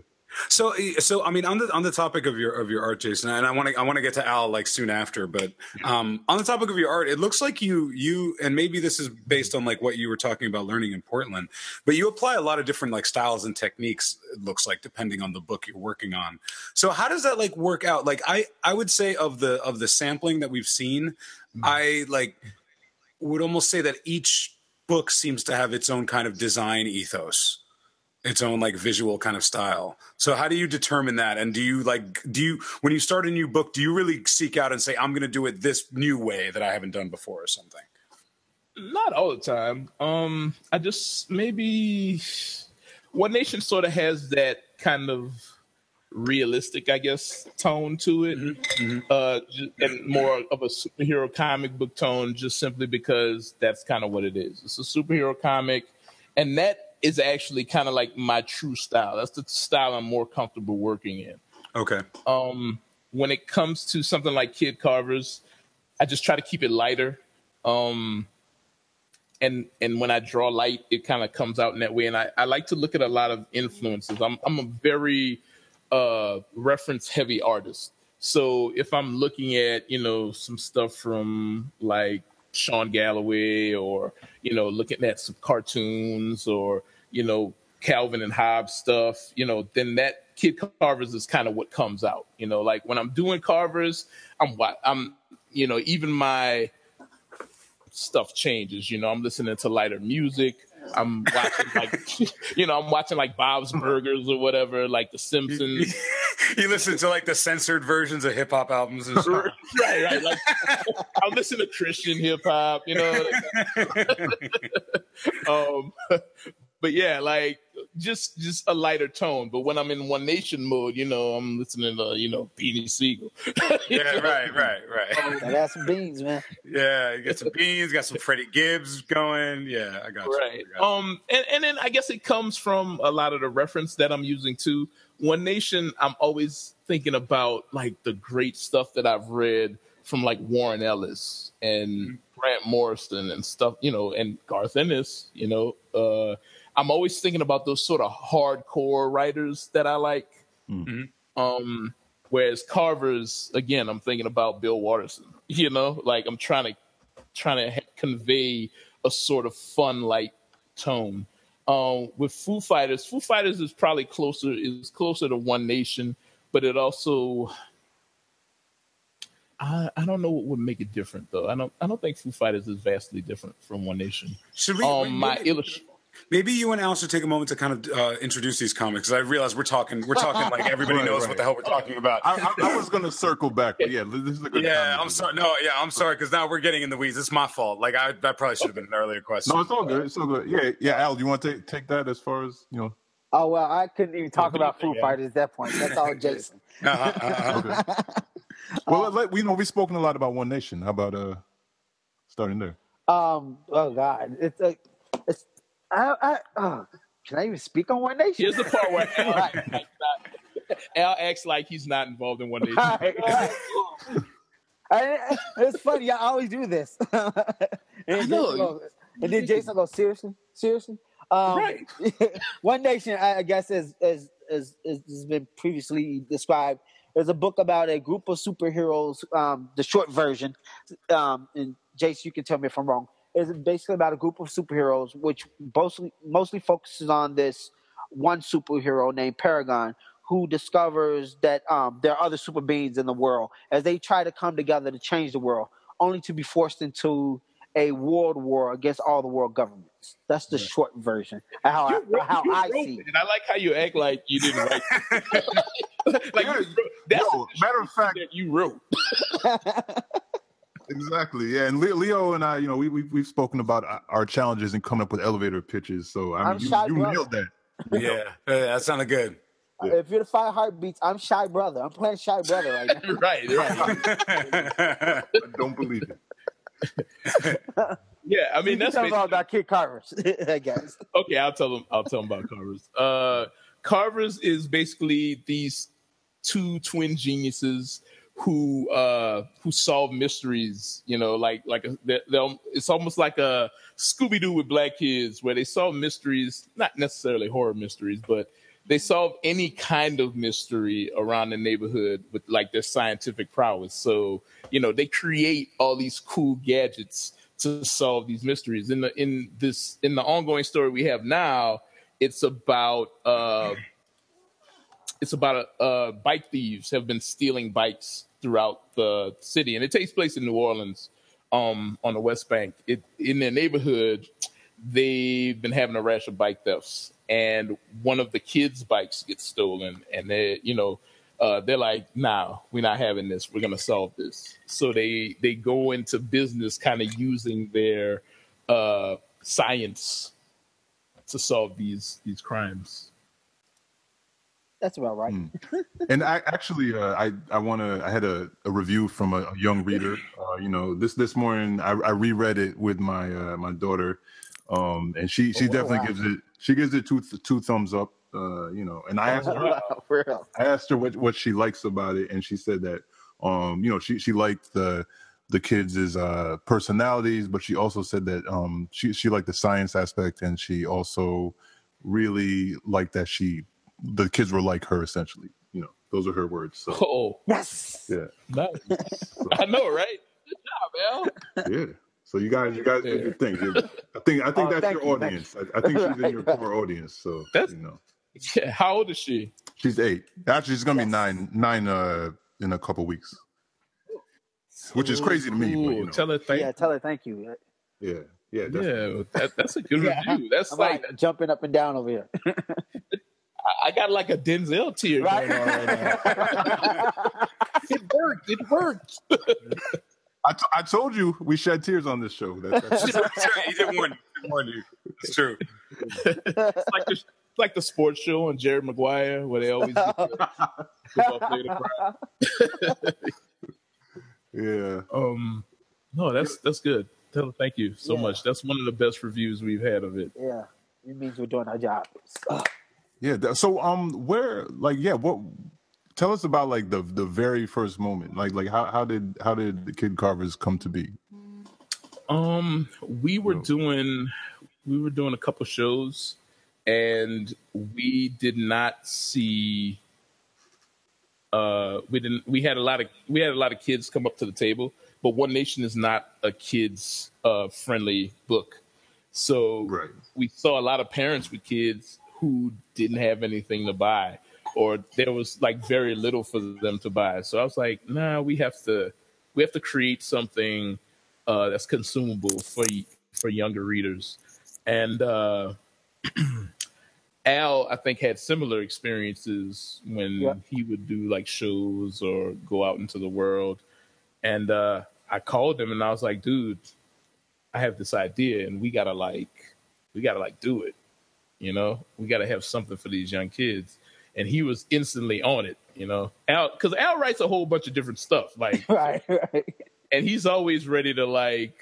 So, so I mean, on the on the topic of your of your art, Jason, and I want to I want to get to Al like soon after, but um, on the topic of your art, it looks like you you and maybe this is based on like what you were talking about learning in Portland, but you apply a lot of different like styles and techniques. It looks like depending on the book you're working on. So, how does that like work out? Like, I I would say of the of the sampling that we've seen, I like would almost say that each book seems to have its own kind of design ethos, its own like visual kind of style. So how do you determine that? And do you like, do you, when you start a new book, do you really seek out and say, I'm going to do it this new way that I haven't done before or something? Not all the time. Um, I just, maybe One Nation sort of has that kind of realistic, I guess, tone to it. Mm-hmm. uh, and more of a superhero comic book tone, just simply because that's kind of what it is. It's a superhero comic. And that is actually kind of like my true style. That's the style I'm more comfortable working in. Okay. Um, when it comes to something like Kid Carvers, I just try to keep it lighter. Um, and and when I draw light, it kind of comes out in that way. And I, I like to look at a lot of influences. I'm, I'm a very uh, reference-heavy artist. So if I'm looking at, you know, some stuff from like Sean Galloway or, you know, looking at some cartoons or, you know, Calvin and Hobbes stuff, you know, then that Kid Carvers is kind of what comes out. You know, like when I'm doing Carvers, I'm, I'm, you know, even my stuff changes. You know, I'm listening to lighter music. I'm watching like, you know, I'm watching like Bob's Burgers or whatever, like The Simpsons. You listen to like the censored versions of hip hop albums and stuff. Right, right. Like, I listen to Christian hip hop, you know. um, but yeah, like just just a lighter tone. But when I'm in One Nation mode, you know, I'm listening to you know Beanie Siegel. Yeah, right, right, right. I got some beans, man. Yeah, you got some beans. Got some Freddie Gibbs going. Yeah, I got you. Right. I got you. Um, and and then I guess it comes from a lot of the reference that I'm using too. One Nation, I'm always thinking about like the great stuff that I've read from like Warren Ellis and Grant Morrison and stuff, you know, and Garth Ennis, you know. Uh, I'm always thinking about those sort of hardcore writers that I like. Mm-hmm. Um, whereas Carvers, again, I'm thinking about Bill Watterson, you know, like I'm trying to trying to convey a sort of fun light tone. Um, with Foo Fighters, Foo Fighters is probably closer is closer to One Nation, but it also I, I don't know what would make it different though. I don't I don't think Foo Fighters is vastly different from One Nation. Should we? Um, wait, my illustration. Maybe you and Al should take a moment to kind of uh, introduce these comics. I realize we're talking, we're talking like everybody right, knows right. what the hell we're talking about. I, I, I was going to circle back, but yeah, this is a good yeah. I'm sorry, no, yeah, I'm sorry because now we're getting in the weeds. It's my fault. Like I, that probably should have been an earlier question. No, it's all good. It's all good. Yeah, yeah. Al, do you want to take, take that as far as you know? Oh well, I couldn't even talk about Foo yeah. Fighters at that point. That's all, Jason. uh-huh, uh-huh. Okay. Well, um, let, we you know we've spoken a lot about One Nation. How about uh, starting there? Um. Oh God, it's a. Uh, it's I, I, oh, can I even speak on One Nation? Here's the part where Al, right. acts, not, Al acts like he's not involved in One Nation. Right, right. I, it's funny. Y'all always do this. and, then goes, and then Jason goes, seriously? Seriously? Um, right. One Nation, I guess, as as as has been previously described, there's a book about a group of superheroes, um, the short version. Um, and Jason, you can tell me if I'm wrong. Is basically about a group of superheroes, which mostly mostly focuses on this one superhero named Paragon, who discovers that um, there are other super beings in the world as they try to come together to change the world, only to be forced into a world war against all the world governments. That's the yeah. short version. How I, wrote, how I see it. And I like how you act like you didn't write it. Like yeah, that's no, matter of fact that you wrote. Exactly, yeah, and Leo and I, you know, we, we we've spoken about our challenges in coming up with elevator pitches. So I mean, you, you nailed that. Yeah, yeah, that sounded good. Yeah. If you're the Five Heartbeats, I'm Shy Brother. I'm playing Shy Brother right now. Right, right. I don't believe it. Yeah, I mean, that's all about Kid Carvers, I guess. Okay, I'll tell them. I'll tell them about Carvers. Uh, Carvers is basically these two twin geniuses who uh who solve mysteries, you know, like like a, they'll, it's almost like a Scooby-Doo with black kids, where they solve mysteries, not necessarily horror mysteries, but they solve any kind of mystery around the neighborhood with like their scientific prowess. So, you know, they create all these cool gadgets to solve these mysteries. In the in this in the ongoing story we have now, it's about uh, it's about uh, bike thieves have been stealing bikes throughout the city, and it takes place in New Orleans, um, on the West Bank. It, in their neighborhood, they've been having a rash of bike thefts, and one of the kids' bikes gets stolen, and they, you know, uh, they're like, "Nah, we're not having this. We're gonna solve this." So they they go into business, kind of using their uh, science to solve these these crimes. That's about right. Mm. And I actually, uh, I I want to. I had a, a review from a, a young reader. Uh, you know, this this morning I, I reread it with my uh, my daughter, um, and she she oh, definitely wow. gives it. She gives it two two thumbs up. Uh, you know, and I asked her, wow, I asked her what what she likes about it, and she said that, um, you know, she she liked the the kids' uh, personalities, but she also said that um, she she liked the science aspect, and she also really liked that she. The kids were like her, essentially. You know, those are her words. So. Oh, yes, yeah, nice. So. I know, right? Good job, Mel. Yeah. So you guys, you guys, yeah. did your thing. I think, I think oh, that's your you, audience. You. I, I think she's in your core audience. So that's, you know. Yeah. How old is she? She's eight. Actually, she's gonna yes. be nine, nine uh, in a couple weeks, which is crazy to me. Ooh, but, you know. Tell her thank. Yeah, tell her thank you. Yeah. Yeah. Definitely. Yeah. That, that's a good yeah, review. That's like, like jumping up and down over here. I got like a Denzel tear right? going on right now. It hurt. It hurt. I, t I told you we shed tears on this show. That, that's he didn't warn you. It's true. It's like, the, it's like the sports show on Jerry Maguire where they always give the Yeah. Um. No, that's that's good. Tell them thank you so yeah. much. That's one of the best reviews we've had of it. Yeah, it means we're doing our job. Yeah. So, um, where, like, yeah, what? Tell us about like the the very first moment. Like, like how how did how did the Kid Carvers come to be? Um, we were doing we were doing a couple shows, and we did not see. Uh, we didn't. We had a lot of we had a lot of kids come up to the table, but One Nation is not a kids uh, friendly book, so right. we saw a lot of parents with kids who didn't have anything to buy, or there was like very little for them to buy. So I was like, nah, we have to, we have to create something uh, that's consumable for, for younger readers. And uh, Al, I think, had similar experiences when yeah. he would do like shows or go out into the world. And uh, I called him and I was like, dude, I have this idea and we gotta like, we gotta like do it. You know, we got to have something for these young kids. And he was instantly on it, you know, Al, because Al writes a whole bunch of different stuff. Like, right, right. And he's always ready to, like,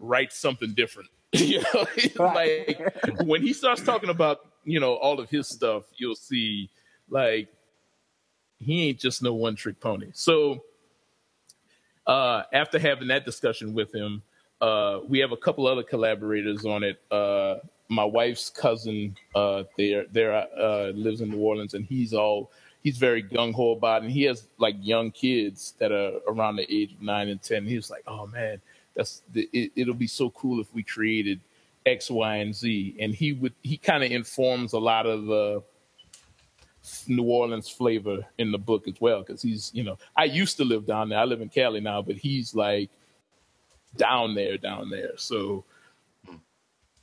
write something different. You know, right. Like, when he starts talking about, you know, all of his stuff, you'll see, like, he ain't just no one-trick pony. So uh, after having that discussion with him, uh, we have a couple other collaborators on it. Uh My wife's cousin, uh, there, there, uh, lives in New Orleans, and he's all, he's very gung ho about it. And he has like young kids that are around the age of nine and ten. And he was like, "Oh man, that's the, it, it'll be so cool if we created X, Y, and Z." And he would, he kind of informs a lot of the New Orleans flavor in the book as well, because he's, you know, I used to live down there. I live in Cali now, but he's like down there, down there. So,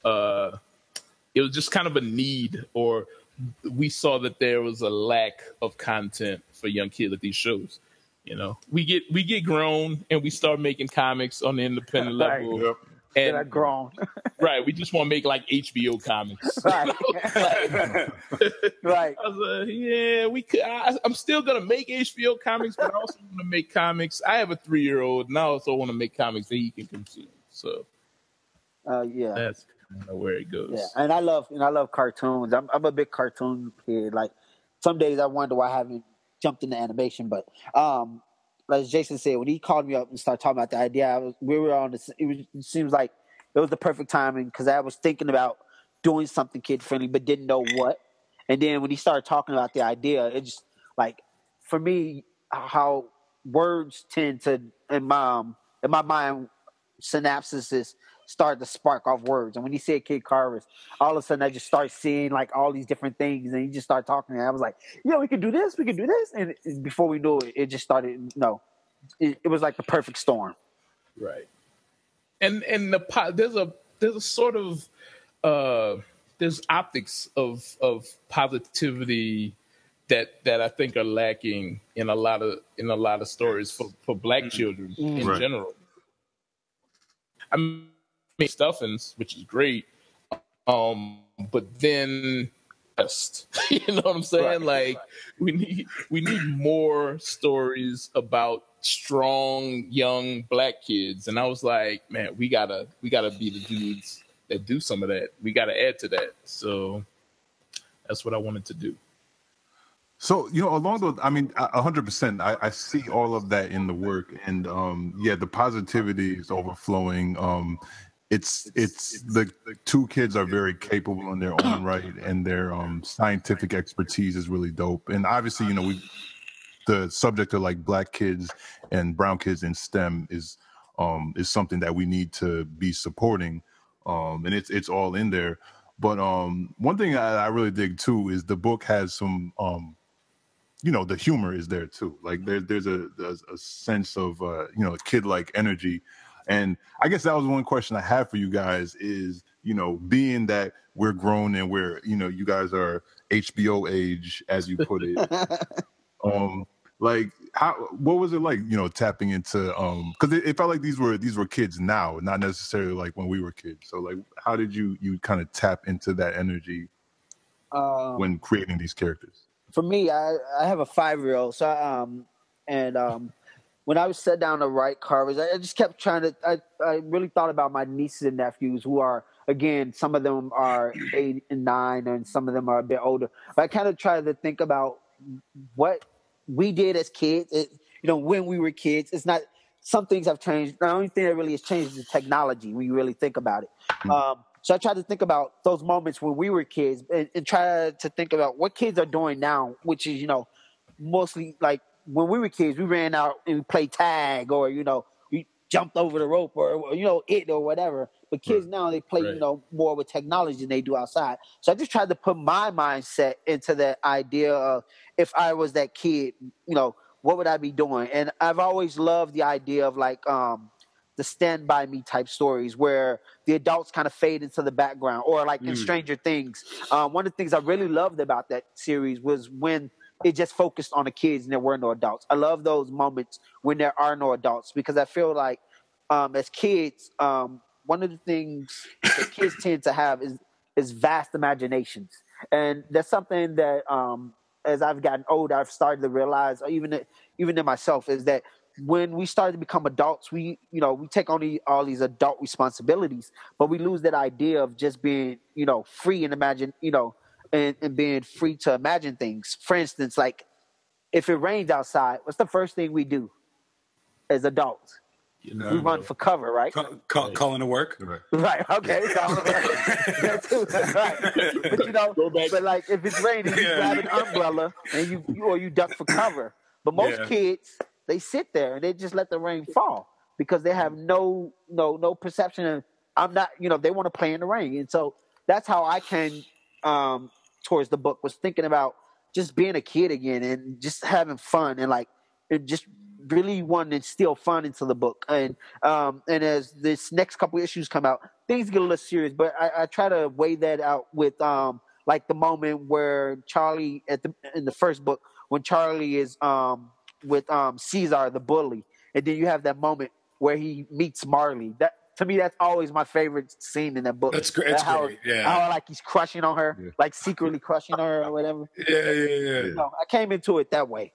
uh. It was just kind of a need, or we saw that there was a lack of content for young kids at these shows. You know, we get we get grown and we start making comics on the independent right. level. Yep. And that grown, right? We just want to make like H B O comics, right? Like, right. I was like, yeah, we could. I, I'm still gonna make H B O comics, but I also want to make comics. I have a three-year-old, and I also want to make comics that he can consume. So, uh, yeah, that's. I don't know where it goes. Yeah, and I love and I love cartoons. I'm I'm a big cartoon kid. Like some days I wonder why I haven't jumped into animation. But um, as Jason said, when he called me up and started talking about the idea, I was, we were on this. It, was, it seems like it was the perfect timing because I was thinking about doing something kid friendly, but didn't know what. And then when he started talking about the idea, it just, like, for me, how words tend to, in my, in my mind, synapses start to spark off words. And when he said Kid Carvers, all of a sudden I just start seeing, like, all these different things. And he just started talking. And I was like, yeah, we can do this. We can do this. And before we knew it, it just started, no. It, it was like the perfect storm. Right. And and the there's a there's a sort of uh, there's optics of of positivity that that I think are lacking in a lot of in a lot of stories for, for Black mm-hmm. children mm-hmm. in right. general. I mean, stuffings, which is great, um, but then just you know what I'm saying? Right. Like right. we need we need more stories about strong young Black kids, and I was like, man, we gotta we gotta be the dudes that do some of that. We gotta add to that. So that's what I wanted to do. So, you know, along those, I mean, one hundred percent, I, I see all of that in the work, and um yeah, the positivity is overflowing. um It's, it's, the, the two kids are very capable in their own right, and their um, scientific expertise is really dope. And obviously, you know, we, the subject of like Black kids and brown kids in STEM is, um, is something that we need to be supporting. Um, and it's, it's all in there. But um, one thing I, I really dig too is the book has some, um, you know, the humor is there too. Like there, there's a, there's a sense of, uh, you know, kid-like energy. And I guess that was one question I had for you guys is, you know, being that we're grown and we're, you know, you guys are H B O age, as you put it. um, like, how, what was it like, you know, tapping into, um, cause it, it felt like these were, these were kids now, not necessarily like when we were kids. So like, how did you, you kind of tap into that energy um, when creating these characters? For me, I, I have a five-year-old. So, um, and, um, when I was set down to write Carvers, I just kept trying to, I, I really thought about my nieces and nephews who are, again, some of them are eight and nine and some of them are a bit older. But I kind of tried to think about what we did as kids, it, you know, when we were kids. It's not, some things have changed. The only thing that really has changed is technology when you really think about it. Mm-hmm. Um, so I tried to think about those moments when we were kids and, and try to think about what kids are doing now, which is, you know, mostly like, when we were kids, we ran out and we played tag, or you know, we jumped over the rope, or you know, it or whatever. But kids right. now they play, right. you know, more with technology than they do outside. So I just tried to put my mindset into that idea of if I was that kid, you know, what would I be doing? And I've always loved the idea of like um, the Stand By Me type stories where the adults kind of fade into the background, or like mm. in Stranger Things. Um, one of the things I really loved about that series was when it just focused on the kids and there were no adults. I love those moments when there are no adults, because I feel like um, as kids, um, one of the things that kids tend to have is, is vast imaginations. And that's something that um, as I've gotten older, I've started to realize, or even, even in myself, is that when we start to become adults, we, you know, we take on the, all these adult responsibilities, but we lose that idea of just being, you know, free and imagine, you know, And, and being free to imagine things. For instance, like if it rains outside, what's the first thing we do as adults? You know, we run for cover, right? Call, call, calling to work, right? right okay, so, right. But you know, but like if it's raining, you yeah. grab an umbrella and you, you or you duck for cover. But most yeah. kids, they sit there and they just let the rain fall because they have no no no perception of, I'm not, you know, they want to play in the rain, and so that's how I can. Um, towards the book was thinking about just being a kid again and just having fun and like and just really wanting to instill fun into the book. And um, and as this next couple issues come out, things get a little serious, but I, I try to weigh that out with um, like the moment where Charlie at the in the first book when Charlie is um, with um, Caesar the bully, and then you have that moment where he meets Marley. That to me, that's always my favorite scene in that book. That's great. That's how, great. Yeah. How like he's crushing on her, yeah. like secretly crushing on her or whatever. Yeah, yeah, yeah. You know, I came into it that way.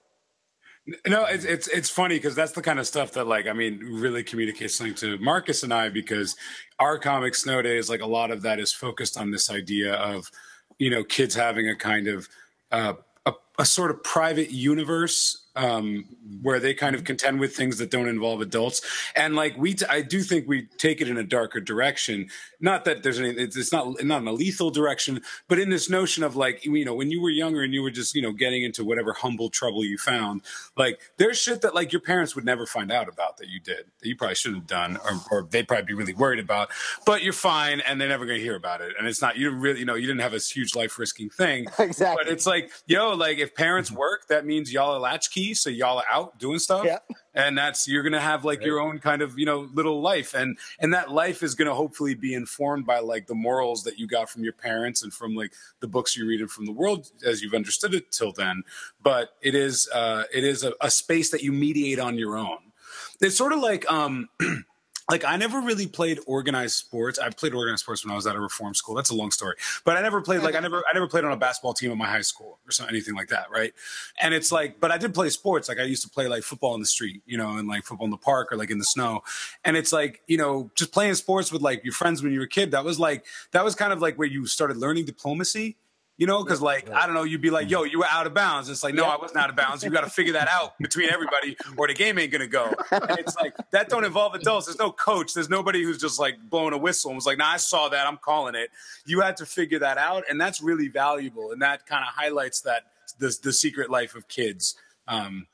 No, it's it's it's funny because that's the kind of stuff that, like, I mean, really communicates something to Marcus and I, because our comic Snow Days, like a lot of that is focused on this idea of, you know, kids having a kind of uh, a, a sort of private universe um, where they kind of contend with things that don't involve adults. And like we, t- I do think we take it in a darker direction. Not that there's any, it's, it's not, not in a lethal direction, but in this notion of like, you know, when you were younger and you were just, you know, getting into whatever humble trouble you found, like there's shit that like your parents would never find out about that you did, that you probably shouldn't have done, or, or they'd probably be really worried about, but you're fine. And they're never going to hear about it. And it's not, you didn't really, you know, you didn't have a huge life risking thing. Exactly. But it's like, yo, like if parents work, that means y'all are latchkey. So y'all are out doing stuff. Yeah. And that's, you're going to have like right. your own kind of, you know, little life. And, and that life is going to hopefully be informed by like the morals that you got from your parents and from like the books you read and from the world as you've understood it till then. But it is, uh, it is a, a space that you mediate on your own. It's sort of like, um, like I never really played organized sports. I played organized sports when I was at a reform school. That's a long story. But I never played like I never I never played on a basketball team at my high school or something, anything like that, right? And it's like, but I did play sports. Like I used to play like football in the street, you know, and like football in the park or like in the snow. And it's like, you know, just playing sports with like your friends when you were a kid, that was like that was kind of like where you started learning diplomacy. You know, because like, I don't know, you'd be like, yo, you were out of bounds. It's like, no, I wasn't out of bounds. You got to figure that out between everybody or the game ain't going to go. And it's like, that don't involve adults. There's no coach. There's nobody who's just like blowing a whistle and was like, nah, I saw that. I'm calling it. You had to figure that out. And that's really valuable. And that kind of highlights that the, the secret life of kids. Um,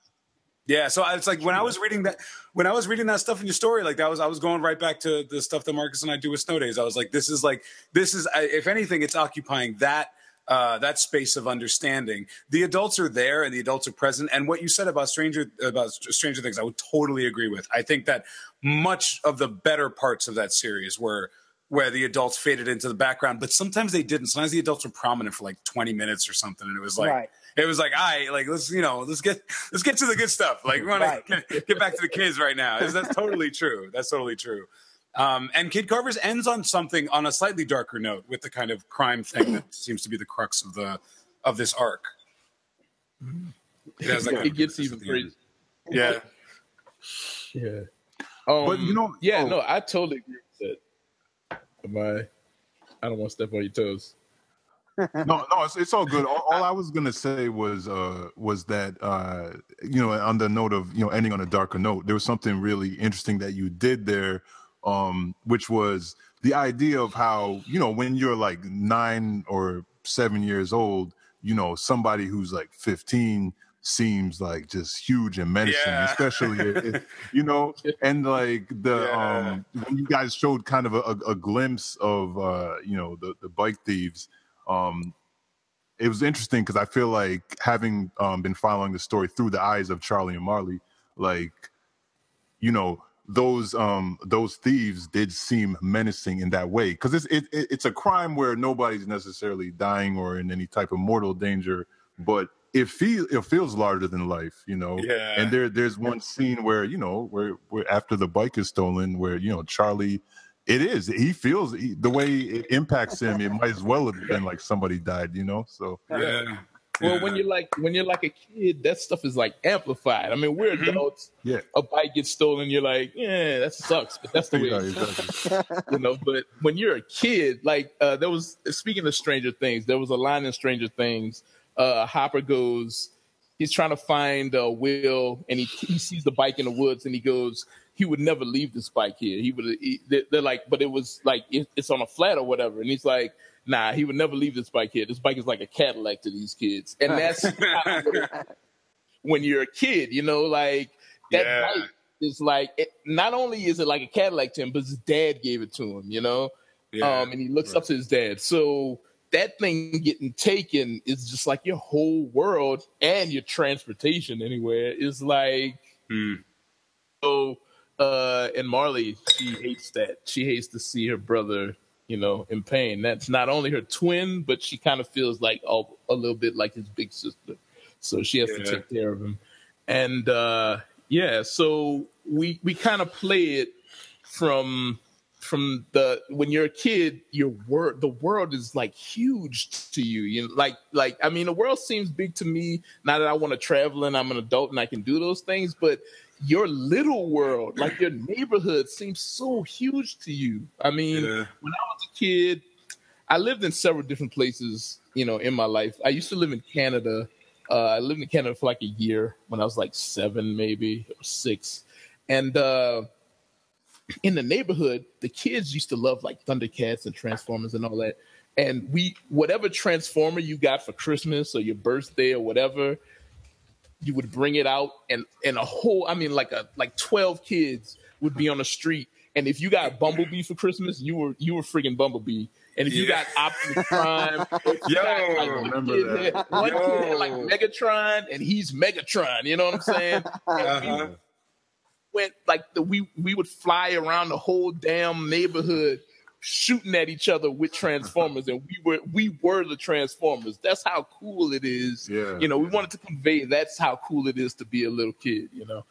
yeah. So it's like when I was reading that, when I was reading that stuff in your story, like that was, I was going right back to the stuff that Marcus and I do with Snow Days. I was like, this is like, this is, if anything, it's occupying that. Uh, that space of understanding. The adults are there and the adults are present. And what you said about Stranger about Stranger Things, I would totally agree with. I think that much of the better parts of that series were where the adults faded into the background, but sometimes they didn't. Sometimes the adults were prominent for like twenty minutes or something, and it was like right. it was like, all right, like let's you know let's get let's get to the good stuff. Like we want right. to get back to the kids right now. That's totally true. That's totally true. Um, and Kid Carvers ends on something on a slightly darker note with the kind of crime thing that seems to be the crux of the of this arc. It, has that yeah, kind it of gets even crazy. Yeah, yeah. Um, but you know, yeah, oh. no, I totally agree with that. Am I? I don't want to step on your toes. no, no, it's, it's all good. All, all I was gonna say was uh, was that uh, you know, on the note of you know ending on a darker note, there was something really interesting that you did there. Um, which was the idea of how, you know, when you're like nine or seven years old, you know, somebody who's like fifteen seems like just huge and menacing, yeah. especially, if, you know, and like the, yeah. um, when you guys showed kind of a, a, a glimpse of, uh, you know, the, the bike thieves, um, it was interesting because I feel like having um, been following the story through the eyes of Charlie and Marley, like, you know, those um those thieves did seem menacing in that way because it's it, it, it's a crime where nobody's necessarily dying or in any type of mortal danger, but it feels it feels larger than life, you know. Yeah. And there there's one scene where you know where where after the bike is stolen, where you know Charlie, it is he feels he, the way it impacts him, it might as well have been like somebody died, you know. So yeah. Well, yeah. when you're like when you're like a kid, that stuff is like amplified. I mean, we're adults. Yeah. A bike gets stolen, you're like, yeah, that sucks. But that's the way. It you know. But when you're a kid, like uh, there was speaking of Stranger Things, there was a line in Stranger Things. Uh, Hopper goes, he's trying to find uh, Will, and he he sees the bike in the woods, and he goes, he would never leave this bike here. He would. He, they're like, but it was like it, it's on a flat or whatever, and he's like. Nah, he would never leave this bike here. This bike is like a Cadillac to these kids. And that's when you're a kid, you know, like that yeah. bike is like, it, not only is it like a Cadillac to him, but his dad gave it to him, you know? Yeah. Um, and he looks right. up to his dad. So that thing getting taken is just like your whole world and your transportation anywhere is like, hmm. so, uh, and Marley, she hates that. She hates to see her brother. You know, in pain. That's not only her twin, but she kind of feels like a, a little bit like his big sister. So she has yeah. to take care of him. And, uh, yeah, so we we kind of play it from from the when you're a kid, your wor- the world is like huge to you. You know, like like I mean, the world seems big to me now that I want to travel and I'm an adult and I can do those things, but your little world, like your neighborhood, seems so huge to you. I mean, yeah. when I was a kid, I lived in several different places, you know, in my life. I used to live in Canada Uh, I lived in Canada for like a year when I was like seven, maybe, or six. And uh, in the neighborhood, the kids used to love like Thundercats and Transformers and all that. And we, whatever Transformer you got for Christmas or your birthday or whatever, you would bring it out, and, and a whole, I mean, like a like twelve kids would be on the street. And if you got Bumblebee for Christmas, you were you were friggin' Bumblebee. And if yeah. you got Optimus Prime, yo, got, like, one, remember kid, that. Had, one Yo. kid had like Megatron, and he's Megatron. You know what I'm saying? Uh-huh. We went like the, we we would fly around the whole damn neighborhood shooting at each other with Transformers, and we were we were the Transformers. That's how cool it is. Yeah. You know, we wanted to convey that's how cool it is to be a little kid. You know.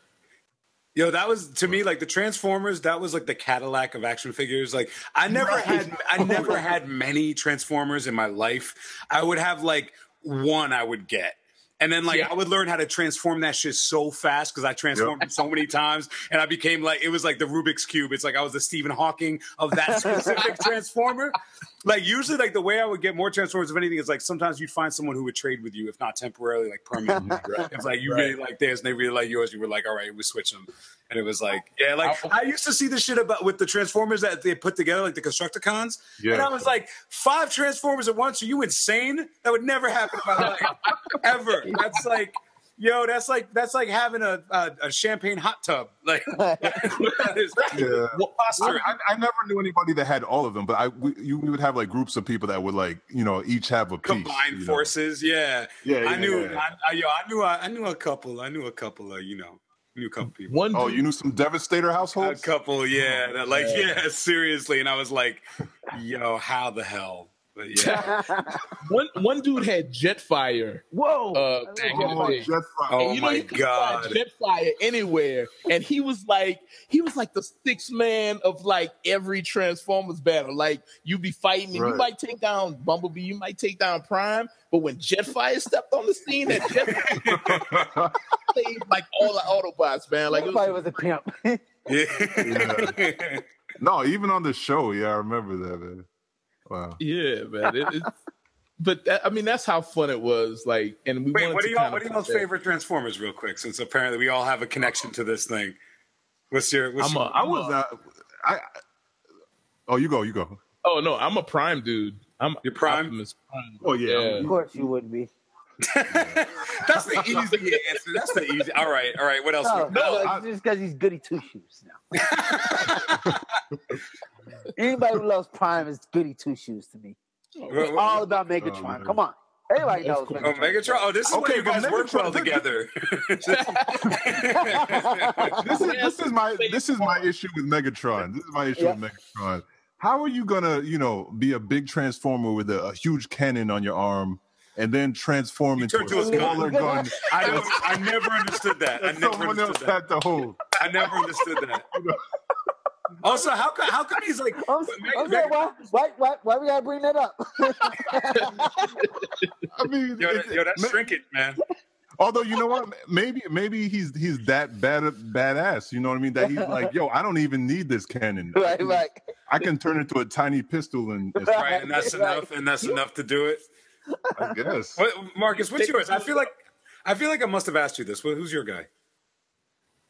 Yo, that was, to me, like, the Transformers, that was, like, the Cadillac of action figures. Like, I never right. had, I never had many Transformers in my life. I would have, like, one I would get. And then, like, yeah. I would learn how to transform that shit so fast because I transformed yep. so many times. And I became, like, it was like the Rubik's Cube. It's like I was the Stephen Hawking of that specific Transformer. Like, usually, like, the way I would get more Transformers, if anything, is, like, sometimes you'd find someone who would trade with you, if not temporarily, like, permanently. Right. It's like, you right. really like theirs, and they really like yours. You were like, all right, we switch them. And it was like, yeah, like, I used to see the shit about with the Transformers that they put together, like the Constructicons. Yeah. And I was like, five Transformers at once? Are you insane? That would never happen in my life. Ever. That's like, yo, that's like that's like having a a, a champagne hot tub. Like, that is, yeah. well, Foster, I, I never knew anybody that had all of them, but I we, you we would have like groups of people that would like you know each have a piece, combined forces. Yeah. yeah, yeah. I knew, yeah, yeah. I, I, yo, I knew, I, I knew a couple. I knew a couple of you know. Knew a couple people. One oh, dude, you knew some Devastator households? A couple, yeah. That, like, yeah. yeah, seriously. And I was like, yo, how the hell? But yeah. one one dude had Jetfire. Whoa. Uh, oh, Jetfire. Oh, you know, my God. Jetfire anywhere. And he was like, he was like the sixth man of like every Transformers battle. Like, you'd be fighting, and right. you might take down Bumblebee, you might take down Prime, but when Jetfire stepped on the scene, that Jetfire saved like all the Autobots, man. Like, Jetfire was, was a pimp. yeah. yeah. No, even on the show, yeah, I remember that, man. Wow. Yeah, man. It, it, but that, I mean, that's how fun it was. Like, and we. Wait, what are y'all? What are y'all's favorite Transformers, real quick? Since apparently we all have a connection to this thing. What's your? What's I'm your a, I was not. I. Oh, you go. You go. Oh no, I'm a Prime dude. I'm your Prime. Optimus Prime. Oh yeah. yeah. Of course you would be. That's the easy answer. That's the easy. All right, all right. What else? No, no I, just because he's goody two shoes now. Anybody who loves Prime is goody two shoes to me. It's well, all about Megatron. Oh, come on, everybody knows cool. Megatron. Oh, Megatron. Oh, this is okay, where you guys work well together. this is this is my this is my issue with Megatron. This is my issue yep. with Megatron. How are you gonna, you know, be a big Transformer with a, a huge cannon on your arm? And then transform into a smaller gun. I, was, I never understood that. I never someone understood else that. had to hold. I never understood that. Also, how come how come he's like? I'm, I'm sorry, why, why why why we gotta bring that up? I mean, yo, that, yo that's ma- shrinkage, man. Although you know what, maybe maybe he's he's that bad badass. You know what I mean? That he's like, yo, I don't even need this cannon. Right, I can, right. I can turn into a tiny pistol and and, right, and that's right. enough. And that's enough to do it. I guess. What, Marcus, what's yours? I feel like I feel like I must have asked you this. Who's your guy?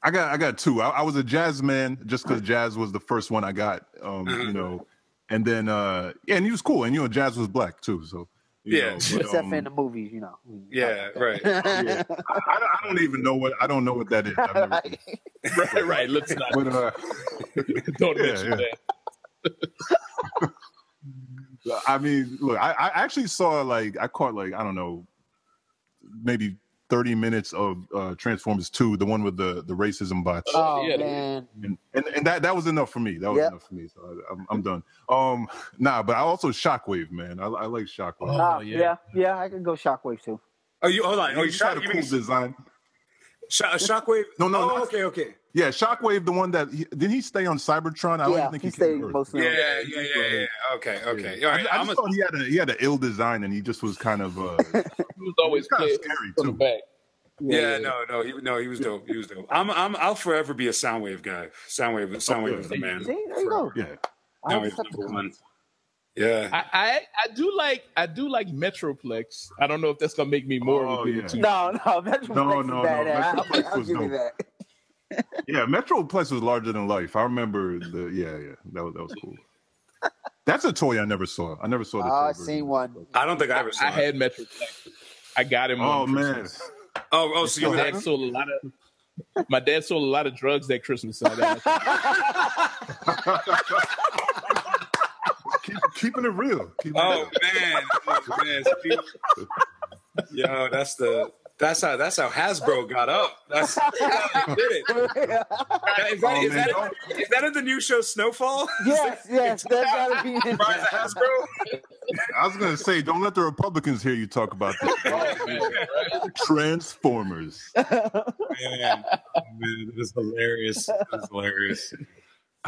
I got I got two. I, I was a jazz man just because jazz was the first one I got. Um, mm-hmm. You know, and then uh, yeah, and he was cool, and you know, jazz was black too, so you yeah. know, but, except um, in the movies, you know. Yeah, right. yeah. I, I don't even know what I don't know what that is. I've never right. Seen. right, right. Let's not. But, uh, don't yeah, mention yeah. that. I mean, look, I, I actually saw, like, I caught, like, I don't know, maybe thirty minutes of uh, Transformers two, the one with the, the racism bots. Oh, yeah, man. And, and, and that, that was enough for me. That was yep. enough for me. So I, I'm, I'm done. Um, nah, but I also Shockwave, man. I, I like Shockwave. Oh, yeah. yeah. Yeah, I can go Shockwave, too. Oh, you, hold on. Oh, you, you shot a cool mean... design. Sh- Shockwave? No, no. Oh, no. okay, okay. Yeah, Shockwave, the one that he, didn't he stay on Cybertron? I yeah, don't think he, he stayed mostly. Yeah, yeah, yeah, yeah, yeah. Okay, okay. Yeah. All right, I, I just a... thought he had a he had an ill design, and he just was kind of uh, he was always kind of scary too. Back. Yeah, yeah, yeah, no, no, he no, he was dope. He was dope. I'm, I'm, I'll forever be a Soundwave guy. Soundwave, Soundwave oh, yeah. is the man. See, there you go. Yeah, Soundwave's number one. Yeah, I, I I do like I do like Metroplex. I don't know if that's gonna make me more. Oh, yeah. too. No, no, Metroplex no, no, is bad. No, Metroplex I'll, I'll was give you that. Yeah, Metroplex was larger than life. I remember the yeah, yeah. That was that was cool. That's a toy I never saw. I never saw that. Oh, I've seen one. I don't think I ever saw I, it. I had Metroplex. I got him. Oh man. Oh, oh, so your dad sold a lot of. My dad sold a lot of drugs that Christmas. So Keep, keeping it real. Keeping oh, it real. Man. Oh man, Steve. Yo, that's the that's how that's how Hasbro got up. That's how they did it. Is that, oh, is, that in, is that in the new show Snowfall? Yes, yes, that's gotta be in Hasbro. I was gonna say, don't let the Republicans hear you talk about this. Oh, Transformers. Man, man, that's hilarious. That's hilarious.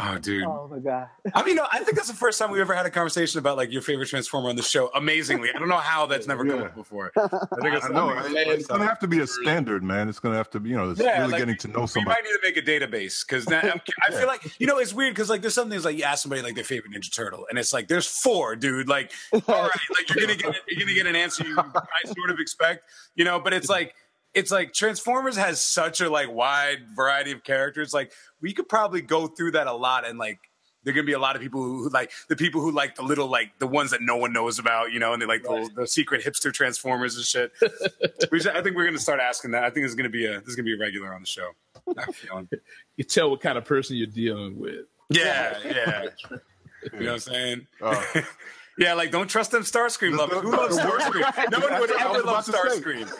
Oh, dude. Oh, my God. I mean, no, I think that's the first time we've ever had a conversation about, like, your favorite Transformer on the show. Amazingly. I don't know how that's never yeah. come up before. I think it's, I know, I, it's going to have to be a standard, man. It's going to have to be, you know, it's yeah, really like, getting to know somebody. We might need to make a database because yeah. I feel like, you know, it's weird because, like, there's some things, like, you ask somebody, like, their favorite Ninja Turtle, and it's like, there's four, dude. Like, all right, like, you're going to get you're gonna get an answer you I sort of expect, you know, but it's like, it's like Transformers has such a like wide variety of characters. Like we could probably go through that a lot, and like there are gonna be a lot of people who, who like the people who like the little like the ones that no one knows about, you know, and they like right. the, the secret hipster Transformers and shit. Which I think we're gonna start asking that. I think it's gonna be a this is gonna be a regular on the show. I'm feeling. You tell what kind of person you're dealing with. Yeah, yeah. You know what I'm saying? Oh. Yeah, like don't trust them Starscream lovers. Who loves Starscream? No one would ever love Starscream.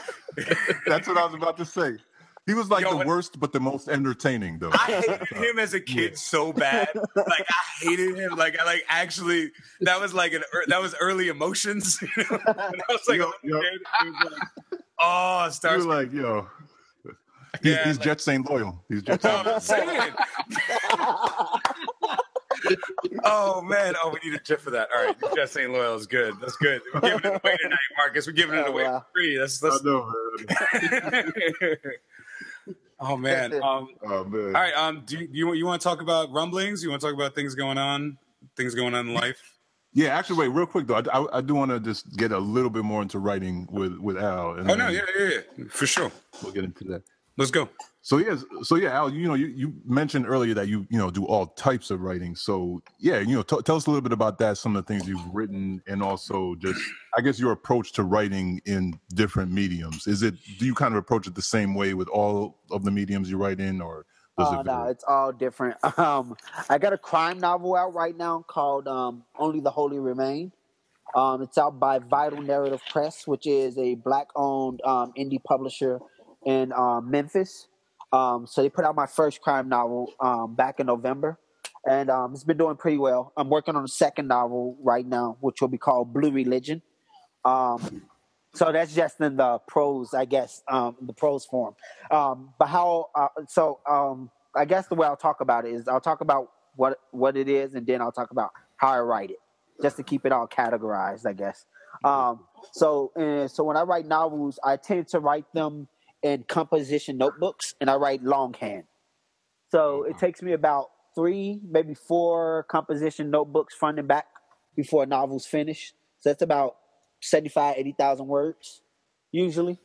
That's what I was about to say. He was like Yo, the when, worst, but the most entertaining, though. I hated him as a kid yeah. so bad. Like I hated him. Like I like actually that was like an that was early emotions. You know? And I was like, yep, yep. Was like oh, Starscream. You were like, yo. He's, yeah, he's like, Jets ain't loyal. He's Jets ain't loyal. Oh man! Oh, we need a tip for that. All right, Jets ain't loyal is good. That's good. We're giving it away tonight, Marcus. We're giving oh, it away wow. for free. That's that's. Oh man. Um, oh man! All right. Um, do you you, you want to talk about rumblings? You want to talk about things going on, things going on in life? Yeah, actually, wait, real quick though, I, I, I do want to just get a little bit more into writing with with Al. And oh no! Yeah, yeah, yeah, for sure. We'll get into that. Let's go. So yeah, so yeah, Al, you know, you, you mentioned earlier that you you know do all types of writing. So yeah, you know, t tell us a little bit about that, some of the things you've written, and also just I guess your approach to writing in different mediums. Is it do you kind of approach it the same way with all of the mediums you write in, or does oh, it no, it's all different. Um, I got a crime novel out right now called um, Only the Holy Remain. Um, it's out by Vital Narrative Press, which is a Black-owned um, indie publisher in uh, Memphis. Um, so they put out my first crime novel um, back in November, and um, it's been doing pretty well. I'm working on a second novel right now, which will be called Blue Religion. Um, so that's just in the prose, I guess, um, the prose form. Um, but how? Uh, so um, I guess the way I'll talk about it is I'll talk about what what it is, and then I'll talk about how I write it, just to keep it all categorized, I guess. Um, so uh, so when I write novels, I tend to write them in composition notebooks, and I write longhand. So it takes me about three, maybe four composition notebooks front and back before a novel's finished. So that's about seventy-five, eighty thousand words, usually.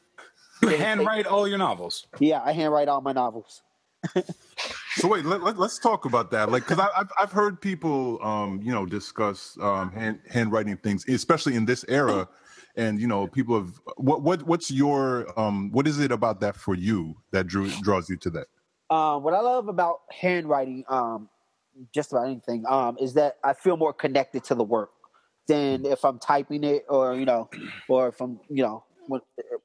You handwrite all your novels? Yeah, I handwrite all my novels. So wait, let, let, let's talk about that. Like, because I've, I've heard people, um, you know, discuss um, hand, handwriting things, especially in this era. And you know, people have what what what's your um what is it about that for you that drew draws you to that? Um, what I love about handwriting, um, just about anything, um, is that I feel more connected to the work than if I'm typing it, or you know, or if I'm you know,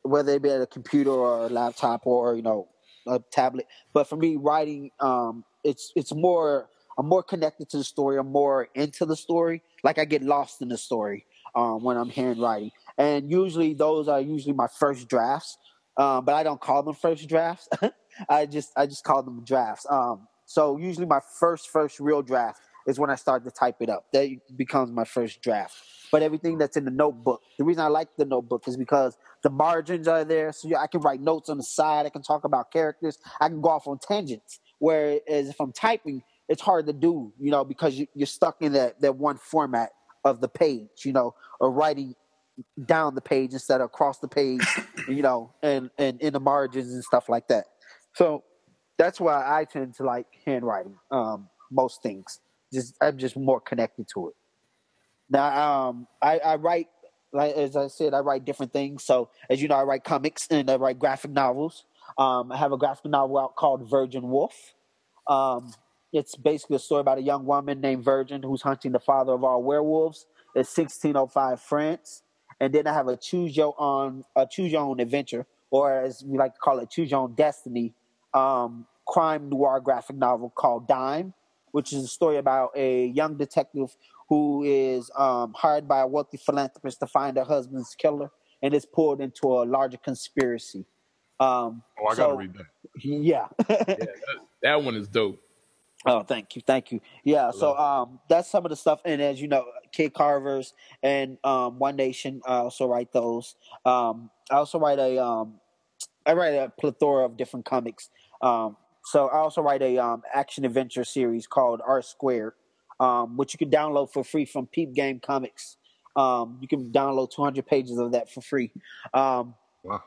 whether it be at a computer or a laptop or you know, a tablet. But for me, writing, um, it's it's more I'm more connected to the story. I'm more into the story. Like I get lost in the story um, when I'm handwriting. And usually those are usually my first drafts, um, but I don't call them first drafts. I just I just call them drafts. Um, so usually my first first real draft is when I start to type it up. That becomes my first draft. But everything that's in the notebook, the reason I like the notebook is because the margins are there, so I can write notes on the side. I can talk about characters. I can go off on tangents. Whereas if I'm typing, it's hard to do, you know, because you're stuck in that that one format of the page, you know, or writing down the page instead of across the page, you know, and, and in the margins and stuff like that. So that's why I tend to like handwriting, um, most things. Just I'm just more connected to it. Now, um, I, I write, like as I said, I write different things. So as you know, I write comics and I write graphic novels. Um, I have a graphic novel out called Virgin Wolf. Um, it's basically a story about a young woman named Virgin who's hunting the father of all werewolves. It's sixteen oh five France. And then I have a choose your own, a choose your own adventure, or as we like to call it, choose your own destiny, um, crime noir graphic novel called Dime, which is a story about a young detective who is um, hired by a wealthy philanthropist to find her husband's killer, and is pulled into a larger conspiracy. Um, oh, I so, gotta read that. Yeah. yeah that, that one is dope. Oh, thank you, thank you. Yeah, so um, that's some of the stuff. And as you know, Kid Carvers and um, One Nation, I also write those. Um, I also write a, um, I write a plethora of different comics. Um, so I also write a um, action adventure series called R Squared, um, which you can download for free from Peep Game Comics. Um, you can download two hundred pages of that for free. Um, wow.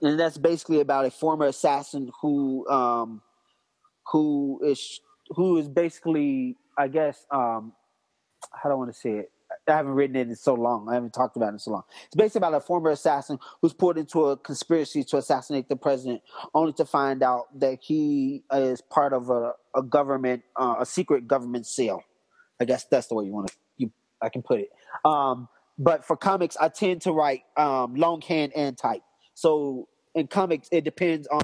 And that's basically about a former assassin who, um, who is. who is basically, I guess, um, how do I want to say it? I haven't written it in so long. I haven't talked about it in so long. It's basically about a former assassin who's pulled into a conspiracy to assassinate the president, only to find out that he is part of a, a government, uh, a secret government cell. I guess that's the way you want to, you, I can put it. Um, but for comics, I tend to write um, longhand and type. So in comics, it depends on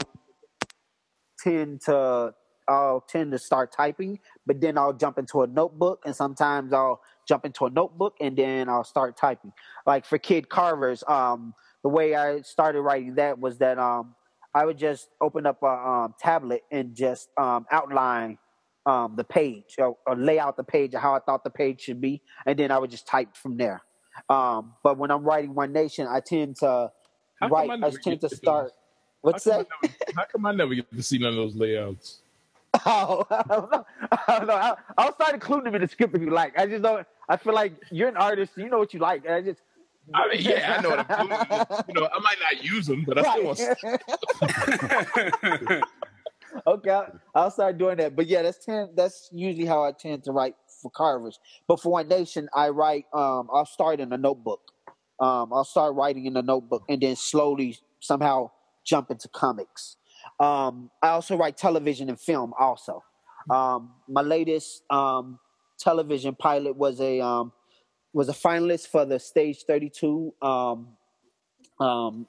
tend to... I'll tend to start typing, but then I'll jump into a notebook, and sometimes I'll jump into a notebook and then I'll start typing. Like for Kid Carvers, um, the way I started writing that was that um, I would just open up a um, tablet and just um, outline um, the page or, or lay out the page of how I thought the page should be, and then I would just type from there. Um, but when I'm writing One Nation, I tend to how write. I, I tend to start. Those? What's how that? Never, how come I never get to see none of those layouts? Oh, I don't know. I don't know. I'll, I'll start including them in the script if you like. I just don't. I feel like you're an artist. You know what you like. And I just. I mean, yeah, I know what I'm doing. You know, I might not use them, but I still want to. Okay, I'll, I'll start doing that. But yeah, that's ten. That's usually how I tend to write for Carvers. But for One Nation, I write. Um, I'll start in a notebook. Um, I'll start writing in a notebook, and then slowly somehow jump into comics. Um, I also write television and film also. Um, my latest um, television pilot was a um, was a finalist for the Stage thirty-two um, um,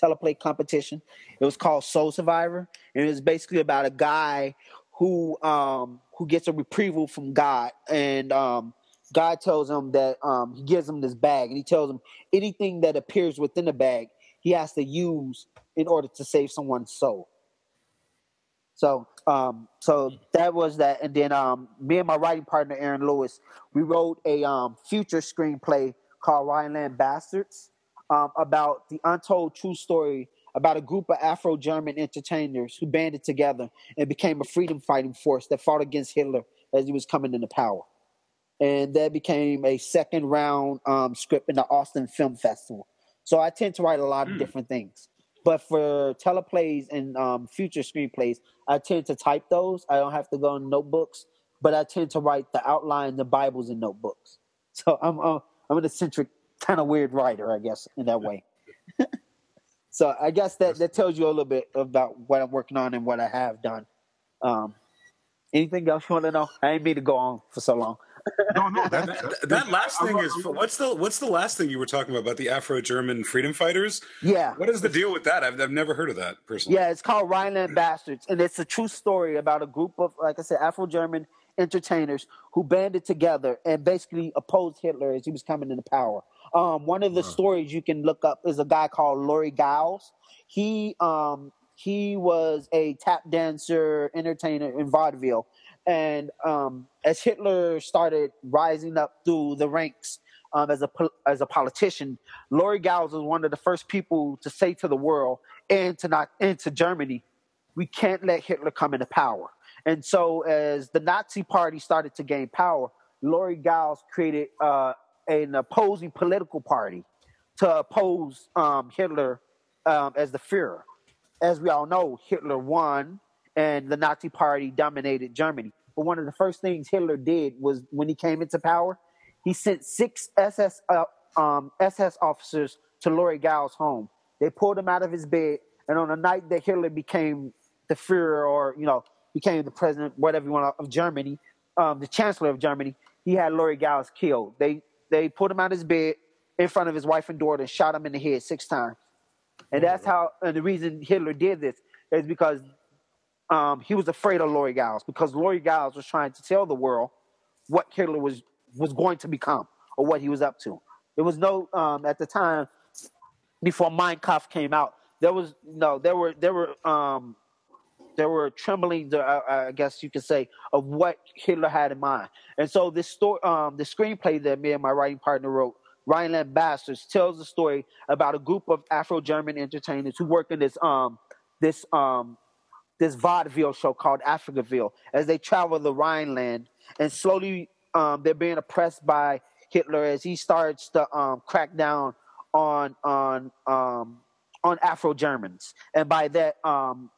teleplay competition. It was called Soul Survivor, and it was basically about a guy who um, who gets a reprieve from God, and um, God tells him that um, he gives him this bag, and he tells him anything that appears within the bag he has to use in order to save someone's soul. So, um, so that was that. And then, um, me and my writing partner, Aaron Lewis, we wrote a, um, future screenplay called Rhineland Bastards, um, about the untold true story about a group of Afro-German entertainers who banded together and became a freedom fighting force that fought against Hitler as he was coming into power. And that became a second round, um, script in the Austin Film Festival. So I tend to write a lot of mm. different things. But for teleplays and um, future screenplays, I tend to type those. I don't have to go in notebooks, but I tend to write the outline, the Bibles in notebooks. So I'm uh, I'm an eccentric, kind of weird writer, I guess, in that way. So I guess that, that tells you a little bit about what I'm working on and what I have done. Um, anything else you want to know? I ain't mean to go on for so long. No, no. That, that, that last thing is what's the what's the last thing you were talking about about the Afro-German freedom fighters? Yeah. What is the deal with that? I've I've never heard of that personally. Yeah, it's called Rhineland Bastards, and it's a true story about a group of, like I said, Afro-German entertainers who banded together and basically opposed Hitler as he was coming into power. Um, one of the wow. stories you can look up is a guy called Laurie Giles. He um he was a tap dancer, entertainer in vaudeville. And um, as Hitler started rising up through the ranks um, as a as a politician, Laurie Giles was one of the first people to say to the world and to not and to Germany, we can't let Hitler come into power. And so, as the Nazi Party started to gain power, Laurie Giles created uh, an opposing political party to oppose um, Hitler um, as the Führer. As we all know, Hitler won, and the Nazi party dominated Germany. But one of the first things Hitler did was, when he came into power, he sent six S S uh, um, S S officers to Laurie Gao's home. They pulled him out of his bed, and on the night that Hitler became the Führer, or, you know, became the president, whatever you want, of Germany, um, the chancellor of Germany, he had Laurie Gao's killed. They they pulled him out of his bed in front of his wife and daughter and shot him in the head six times. And that's how, and the reason Hitler did this is because um, he was afraid of Laurie Giles, because Laurie Giles was trying to tell the world what Hitler was, was going to become or what he was up to. There was no, um, at the time, before Mein Kampf came out, there was, no, there were, there were, um, there were tremblings, uh, I guess you could say, of what Hitler had in mind. And so this story, um, the screenplay that me and my writing partner wrote, Rhineland Bastards, tells the story about a group of Afro-German entertainers who work in this um this um this vaudeville show called Africaville, as they travel the Rhineland, and slowly um they're being oppressed by Hitler as he starts to um crack down on on um on Afro-Germans. And by that, um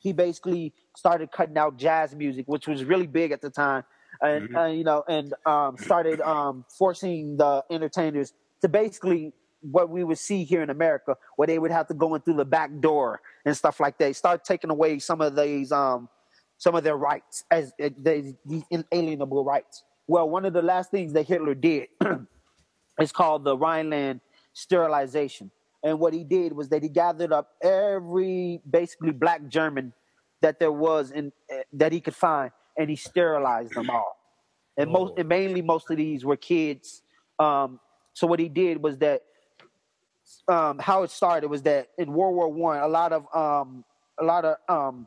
he basically started cutting out jazz music, which was really big at the time. And, mm-hmm. uh, you know, and um, started um, forcing the entertainers to basically what we would see here in America, where they would have to go in through the back door and stuff like that. Start taking away some of these, um, some of their rights, as uh, they, these inalienable rights. Well, one of the last things that Hitler did is called the Rhineland sterilization. And what he did was that he gathered up every basically black German that there was in uh, that he could find. And he sterilized them all. And most, and mainly most of these were kids. Um, so what he did was that, um, how it started was that in World War One, a lot of um, a lot of um,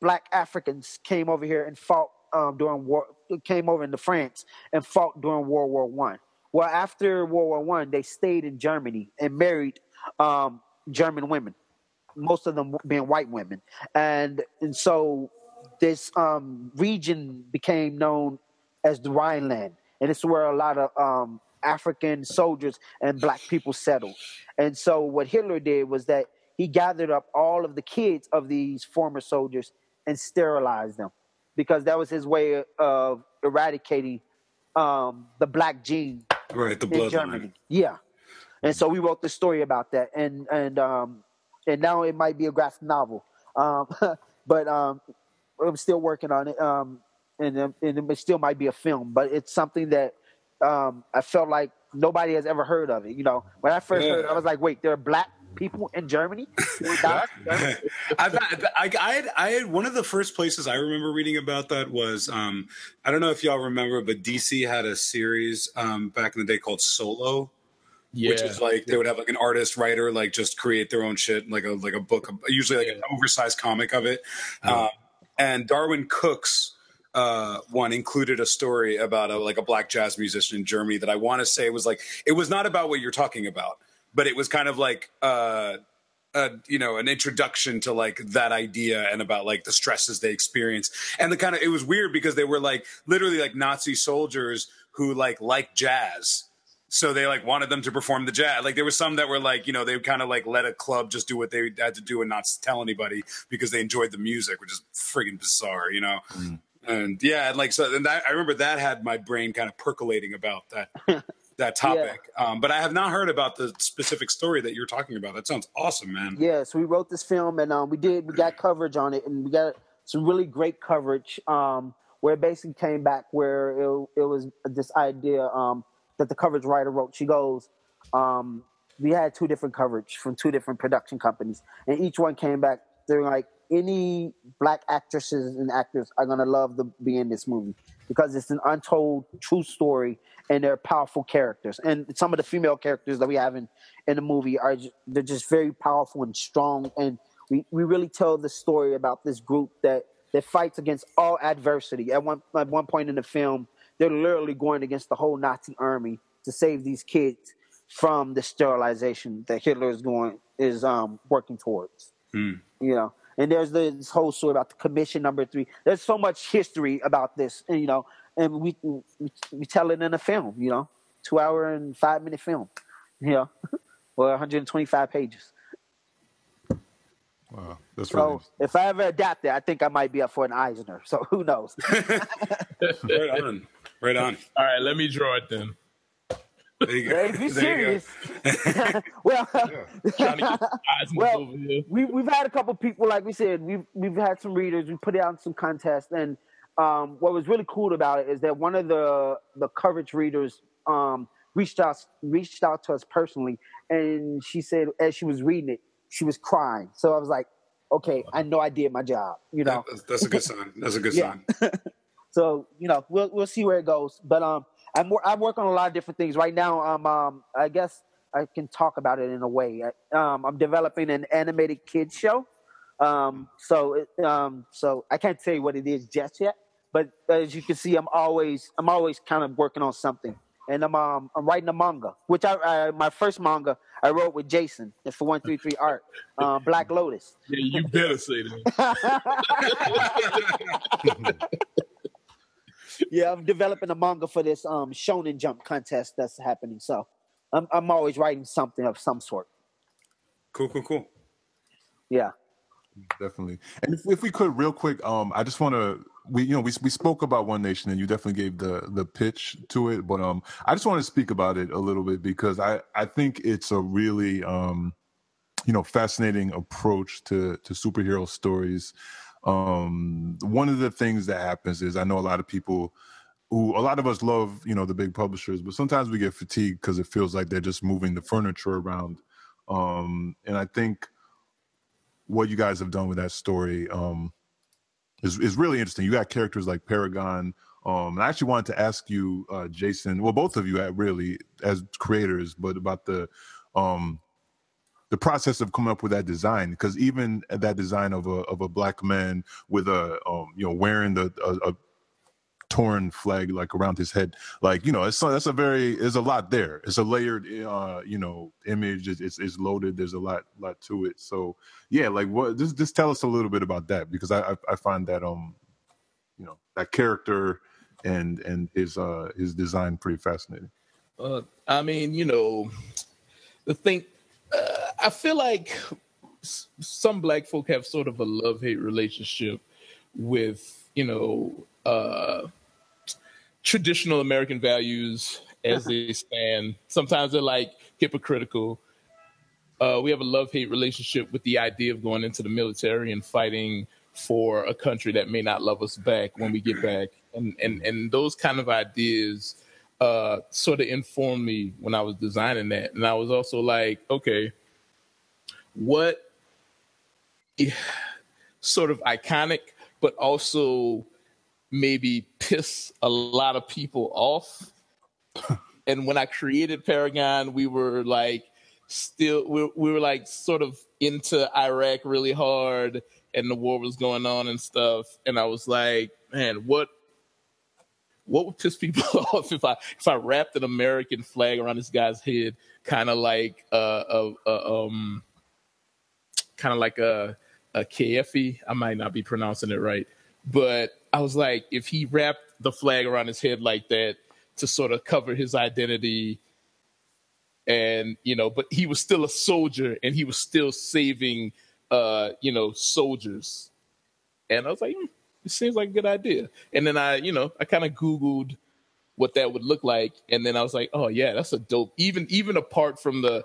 black Africans came over here and fought um, during war. Came over into France and fought during World War One. Well, after World War One, they stayed in Germany and married um, German women, most of them being white women, and and so. This um, region became known as the Rhineland, and it's where a lot of um, African soldiers and black people settled. And so what Hitler did was that he gathered up all of the kids of these former soldiers and sterilized them, because that was his way of eradicating um, the black gene right, the bloodline in Germany. Yeah. And so we wrote the story about that, and and um, and now it might be a graphic novel, um, but. Um, I'm still working on it, um, and, and it still might be a film, but it's something that um, I felt like nobody has ever heard of it. You know, when I first yeah. heard it, I was like, wait, there are black people in Germany? I, I, I, had, I had one of the first places I remember reading about that was, um, I don't know if y'all remember, but D C had a series um, back in the day called Solo. Yeah. Which is like they would have like an artist writer, like just create their own shit, like a, like a book, usually like yeah. an oversized comic of it. Um, yeah. And Darwin Cook's uh, one included a story about a, like a black jazz musician in Germany that I want to say was like, it was not about what you're talking about, but it was kind of like, uh, a, you know, an introduction to like that idea and about like the stresses they experience. And the kind of, it was weird because they were like literally like Nazi soldiers who like like jazz. So they like wanted them to perform the jazz. Like there were some that were like, you know, they kind of like let a club just do what they had to do and not tell anybody because they enjoyed the music, which is friggin' bizarre, you know? Mm. And yeah, and like, so and that, I remember that had my brain kind of percolating about that, that topic. Yeah. Um, but I have not heard about the specific story that you're talking about. That sounds awesome, man. Yeah. So we wrote this film and um, we did, we got coverage on it and we got some really great coverage um, where it basically came back where it, it was this idea, um, that the coverage writer wrote. She goes, um, we had two different coverage from two different production companies, and each one came back. They're like, any black actresses and actors are going to love to be in this movie because it's an untold true story and they're powerful characters. And some of the female characters that we have in, in the movie are just, they're just very powerful and strong. And we, we really tell the story about this group that, that fights against all adversity. At one, at one point in the film, they're literally going against the whole Nazi army to save these kids from the sterilization that Hitler is going is um, working towards. Mm. You know, and there's this whole story about the commission number three. There's so much history about this, and, you know, and we we, we tell it in a film. You know, two hour and five minute film, you know, or one hundred twenty-five pages. Wow, that's so really... if I ever adapt it, I think I might be up for an Eisner. So who knows? Right on, right on. All right, let me draw it then. There you go. If you're serious, you well, yeah. well we, we've had a couple people, like we said, we've, we've had some readers, we put out some contests, and um, what was really cool about it is that one of the, the coverage readers um, reached, out, reached out to us personally, and she said as she was reading it, she was crying. So I was like, okay, I know I did my job, you know. That's, that's a good sign. That's a good yeah. sign. So, you know, we'll, we'll see where it goes. But, um, I'm, I work on a lot of different things right now. Um, um, I guess I can talk about it in a way. I, um, I'm developing an animated kids show, um, so it, um, so I can't tell you what it is just yet. But as you can see, I'm always I'm always kind of working on something, and I'm um, I'm writing a manga, which I, I my first manga I wrote with Jason for one thirty-three Art, uh, Black Lotus. Yeah, you better say that. Yeah, I'm developing a manga for this um, Shonen Jump contest that's happening. So I'm, I'm always writing something of some sort. Cool, cool, cool. Yeah. Definitely. And if, if we could real quick, um, I just want to, we, you know, we, we spoke about One Nation and you definitely gave the, the pitch to it. But um, I just want to speak about it a little bit because I, I think it's a really, um, you know, fascinating approach to, to superhero stories. Um, one of the things that happens is I know a lot of people who, a lot of us love, you know, the big publishers, but sometimes we get fatigued because it feels like they're just moving the furniture around. Um, and I think what you guys have done with that story, um, is, is really interesting. You got characters like Paragon. Um, and I actually wanted to ask you, uh, Jason, well, both of you really as creators, but about the, um, the process of coming up with that design, because even that design of a of a black man with a um, you know, wearing the a, a torn flag like around his head, like, you know, it's that's a very there's a lot there. It's a layered uh, you know, image. It's, it's it's loaded. There's a lot lot to it. So yeah, like what just just tell us a little bit about that, because I I, I find that um you know, that character and and his uh his design pretty fascinating. Uh, I mean, you know, the thing. Uh, I feel like some black folk have sort of a love-hate relationship with, you know, uh, traditional American values as they stand. Sometimes they're like hypocritical. Uh, we have a love-hate relationship with the idea of going into the military and fighting for a country that may not love us back when we get back. And, and, and those kind of ideas... Uh, sort of informed me when I was designing that. And I was also like, okay, what yeah, sort of iconic, but also maybe piss a lot of people off. And when I created Paragon, we were like still, we, we were like sort of into Iraq really hard and the war was going on and stuff. And I was like, man, what, What would piss people off if I if I wrapped an American flag around this guy's head, kind of like a uh, uh, uh, um, kind of like a a K F E? I might not be pronouncing it right, but I was like, if he wrapped the flag around his head like that to sort of cover his identity, and you know, but he was still a soldier and he was still saving, uh, you know, soldiers, and I was like. Hmm. It seems like a good idea. And then I, you know, I kind of Googled what that would look like. And then I was like, oh, yeah, that's a dope. Even even apart from the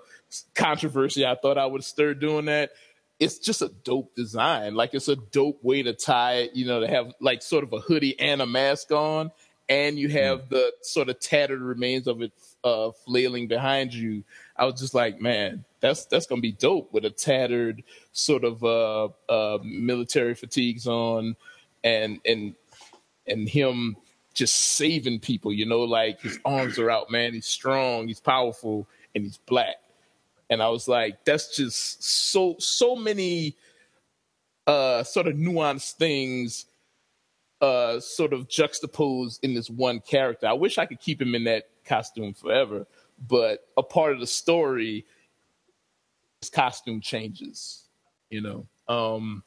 controversy I thought I would stir doing that, it's just a dope design. Like, it's a dope way to tie it, you know, to have, like, sort of a hoodie and a mask on. And you have mm-hmm. the sort of tattered remains of it uh, flailing behind you. I was just like, man, that's that's going to be dope with a tattered sort of uh, uh, military fatigues on. And and and him just saving people, you know, like his arms are out, man. He's strong, he's powerful, and he's black. And I was like, that's just so so many uh, sort of nuanced things, uh, sort of juxtaposed in this one character. I wish I could keep him in that costume forever, but a part of the story, his costume changes, you know. Um,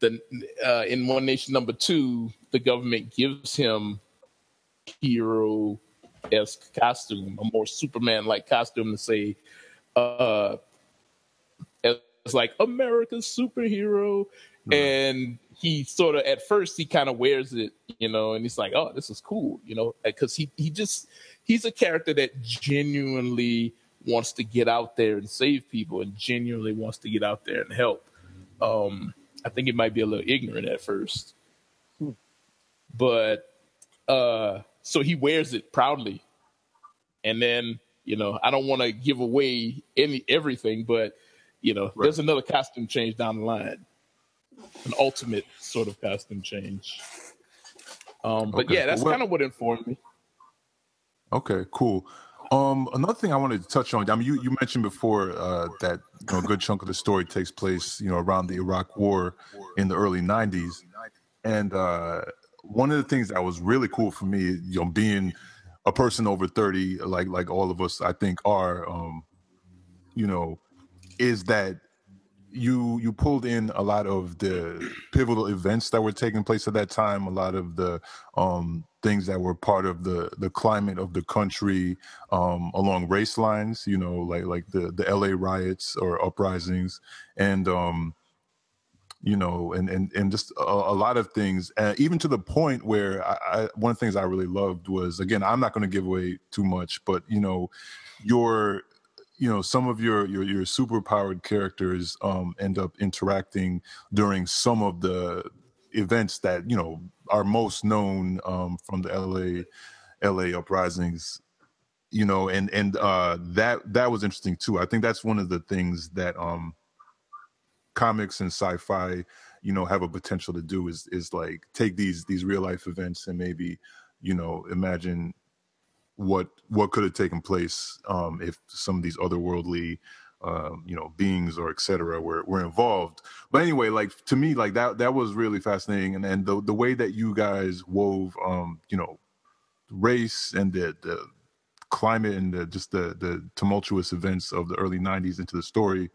The, uh, in One Nation number two, the government gives him hero esque costume, a more Superman like costume to say, uh, it's like America's superhero. Mm-hmm. And he sort of, at first, he kind of wears it, you know, and he's like, oh, this is cool, you know, because he, he just, he's a character that genuinely wants to get out there and save people and genuinely wants to get out there and help. Um, I think it might be a little ignorant at first, hmm. but uh, so he wears it proudly. And then, you know, I don't want to give away any everything, but, you know, right. there's another costume change down the line, an ultimate sort of costume change. Um, but okay. yeah, that's well, kind of what informed me. Okay, cool. Um, another thing I wanted to touch on, I mean, you, you mentioned before uh, that you know, a good chunk of the story takes place, you know, around the Iraq War in the early nineties. And uh, one of the things that was really cool for me, you know, being a person over thirty, like like all of us, I think, are, um, you know, is that you you pulled in a lot of the pivotal events that were taking place at that time, a lot of the um, things that were part of the the climate of the country um, along race lines, you know, like like the the L A riots or uprisings, and um, you know, and and and just a, a lot of things, uh, even to the point where I, I, one of the things I really loved was, again, I'm not going to give away too much, but you know, your you know some of your your your superpowered characters um, end up interacting during some of the events that you know are most known um, from the L A L A uprisings, you know, and and uh, that that was interesting too. I think that's one of the things that um, comics and sci-fi, you know, have a potential to do is is like take these these real life events and maybe, you know, imagine what what could have taken place um, if some of these otherworldly Um, you know, beings or et cetera were, were involved. But anyway, like to me, like that, that was really fascinating. And, and the, the way that you guys wove, um, you know, race and the, the climate and the, just the, the tumultuous events of the early nineties into the story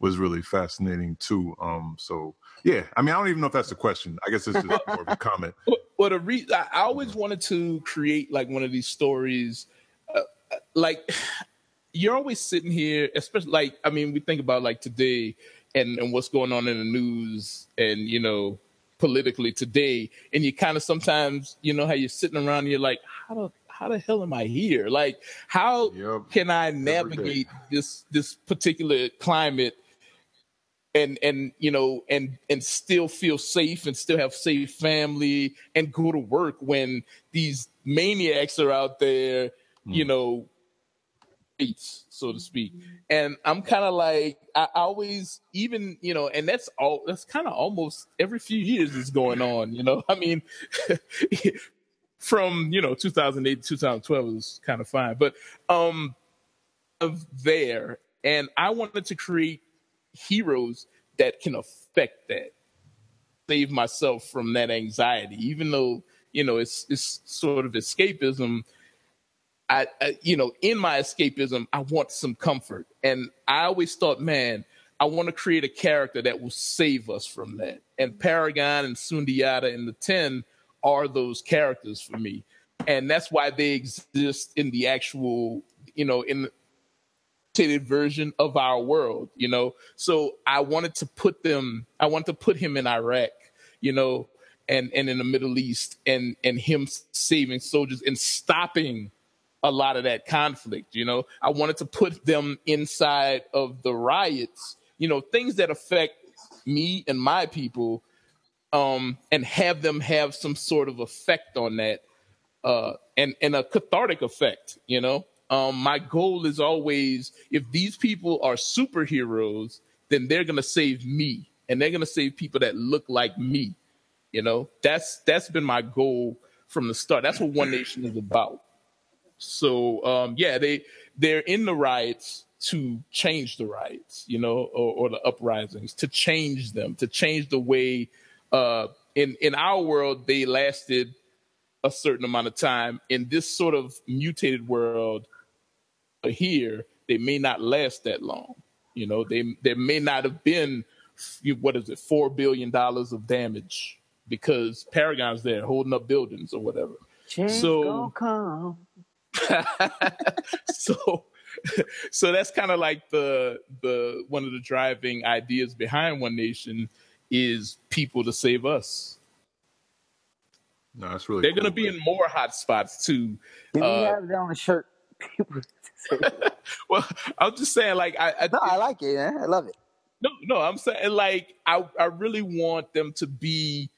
was really fascinating too. Um, so yeah, I mean, I don't even know if that's a question. I guess this is more of a comment. Well, the re- I always wanted to create like one of these stories, uh, like, you're always sitting here, especially like, I mean, we think about like today and, and what's going on in the news and, you know, politically today. And you kind of sometimes, you know, how you're sitting around and you're like, how the, how the hell am I here? Like, how yep. can I navigate this, this particular climate and, and, you know, and, and still feel safe and still have safe family and go to work when these maniacs are out there, mm. you know, so to speak. And I'm kind of like, I always even, you know, and that's all, that's kind of almost every few years is going on, you know, I mean, from, you know, two thousand eight to two thousand twelve was kind of fine, but um, of there. And I wanted to create heroes that can affect that, save myself from that anxiety, even though, you know, it's, it's sort of escapism. I, I, you know, in my escapism, I want some comfort. And I always thought, man, I want to create a character that will save us from that. And Paragon and Sundiata and the ten are those characters for me. And that's why they exist in the actual, you know, in the version of our world, you know. So I wanted to put them, I wanted to put him in Iraq, you know, and, and in the Middle East and, and him saving soldiers and stopping a lot of that conflict, you know. I wanted to put them inside of the riots, you know, things that affect me and my people, um, and have them have some sort of effect on that, uh, and, and a cathartic effect, you know. Um, my goal is always, if these people are superheroes, then they're going to save me, and they're going to save people that look like me, you know. That's that's been my goal from the start. That's what One Nation is about. So, um, yeah, they, they're in the riots to change the riots, you know, or, or the uprisings, to change them, to change the way, uh, in, in our world, they lasted a certain amount of time. In this sort of mutated world here, they may not last that long. You know, they, there may not have been, what is it, four billion dollars of damage because Paragon's there holding up buildings or whatever. Change so, gonna come. so so that's kind of like the the one of the driving ideas behind One Nation is people to save us. No, that's really. They're cool, gonna be man. in more hot spots too. Did uh, you have it on the shirt? People to save us. Well, I'm just saying, like I, I no, I like it. Man. I love it. No, no, I'm saying like I I really want them to be.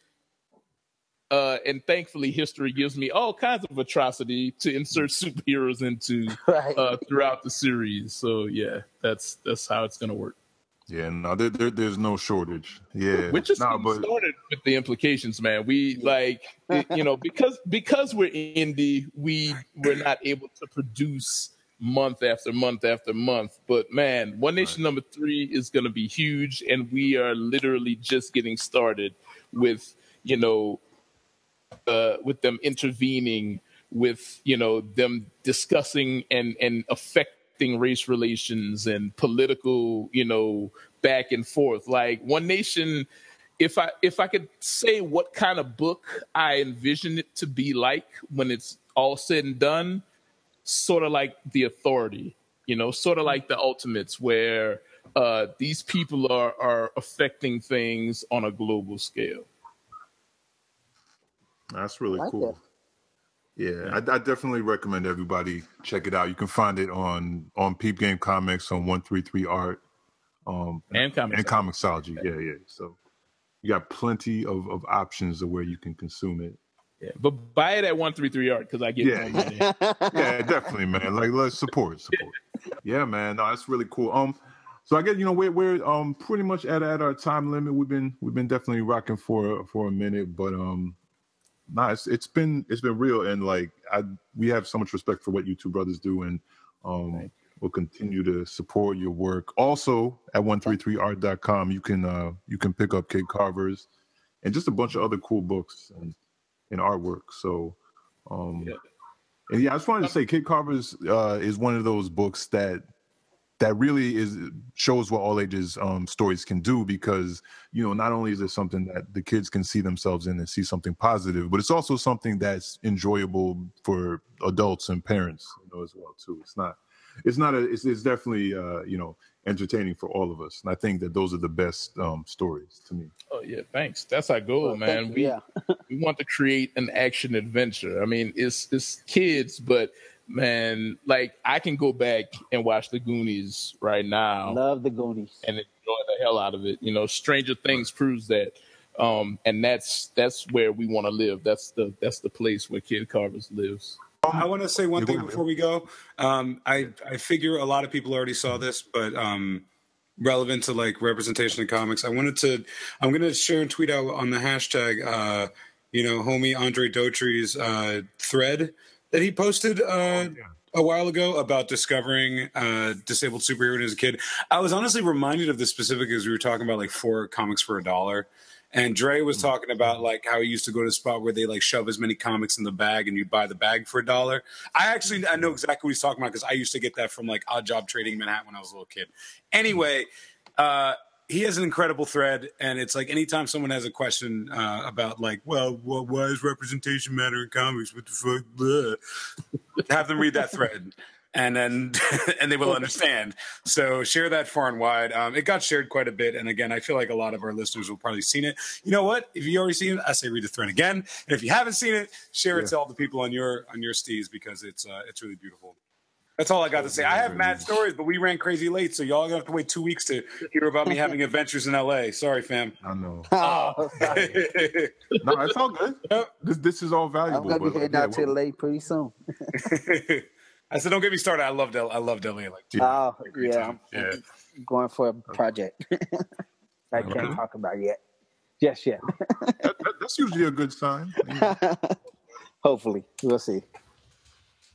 Uh, and thankfully, history gives me all kinds of atrocity to insert superheroes into right. uh, throughout the series. So yeah, that's that's how it's gonna work. Yeah, no, there, there there's no shortage. Yeah, we just nah, but... started with the implications, man. We like it, you know because because we're indie, we we're not able to produce month after month after month. But man, One Nation right. number three is gonna be huge, and we are literally just getting started with you know. Uh, with them intervening, with you know them discussing and and affecting race relations and political you know back and forth. Like One Nation, if I if I could say what kind of book I envision it to be like when it's all said and done, sort of like The Authority, you know, sort of like The Ultimates, where uh, these people are are affecting things on a global scale. That's really like cool. It. Yeah, I, I definitely recommend everybody check it out. You can find it on on Peep Game Comics, on one three three Art, um, and Comics and Comixology. Okay. Yeah, yeah. So you got plenty of, of options of where you can consume it. Yeah, but buy it at one three three Art because I get yeah, yeah. yeah, definitely, man. Like let's support support. Yeah, man. No, that's really cool. Um, so I guess you know we're we're um pretty much at at our time limit. We've been we've been definitely rocking for for a minute, but um. Nah, it's, it's been it's been real, and like I, we have so much respect for what you two brothers do, and um, we'll continue to support your work. Also, at one three three art dot com, you can uh, you can pick up Kid Carvers and just a bunch of other cool books and, and artwork. So, um, yeah. And yeah, I just wanted to say, Kid Carvers uh, is one of those books that that really is shows what all ages um, stories can do, because you know not only is it something that the kids can see themselves in and see something positive, but it's also something that's enjoyable for adults and parents, you know, as well too. It's not, it's not a, it's, it's definitely uh, you know entertaining for all of us, and I think that those are the best um, stories to me. Oh yeah, thanks. That's our goal, well, man. We yeah. we want to create an action adventure. I mean, it's it's kids, but. Man, like I can go back and watch The Goonies right now. Love The Goonies and enjoy the hell out of it. You know, Stranger Things proves that, um, and that's that's where we want to live. That's the that's the place where Kid Carvers lives. I want to say one thing before we go. Um, I I figure a lot of people already saw this, but um, relevant to like representation in comics, I wanted to. I'm gonna share and tweet out on the hashtag. Uh, you know, homie Andre Dotry's uh, thread. That he posted uh, a while ago about discovering uh, disabled superheroes as a kid. I was honestly reminded of this specific as we were talking about like four comics for a dollar. And Dre was talking about like how he used to go to a spot where they like shove as many comics in the bag and you buy the bag for a dollar. I actually, I know exactly what he's talking about because I used to get that from like Odd Job Trading in Manhattan when I was a little kid. Anyway, uh, he has an incredible thread, and it's like anytime someone has a question uh, about like, well, wh why does representation matter in comics? What the fuck? Blah. Have them read that thread, and then and they will understand. So share that far and wide. Um, it got shared quite a bit, and again, I feel like a lot of our listeners will probably seen it. You know what? If you already seen it, I say read the thread again. And if you haven't seen it, share yeah. it to all the people on your on your steez because it's uh, it's really beautiful. That's all I got to say. I have mad stories, but we ran crazy late, so y'all gonna have to wait two weeks to hear about me having adventures in L A. Sorry, fam. I know. Oh, no, it's all good. Yep. This, this is all valuable. I'm gonna be heading out to L A pretty soon. I said, don't get me started. I loved L A. I loved L A. Like, yeah. Oh, yeah. yeah. I'm going for a project. I can't okay. talk about it yet. Yes, yeah. that, that, that's usually a good sign. Yeah. Hopefully, we'll see.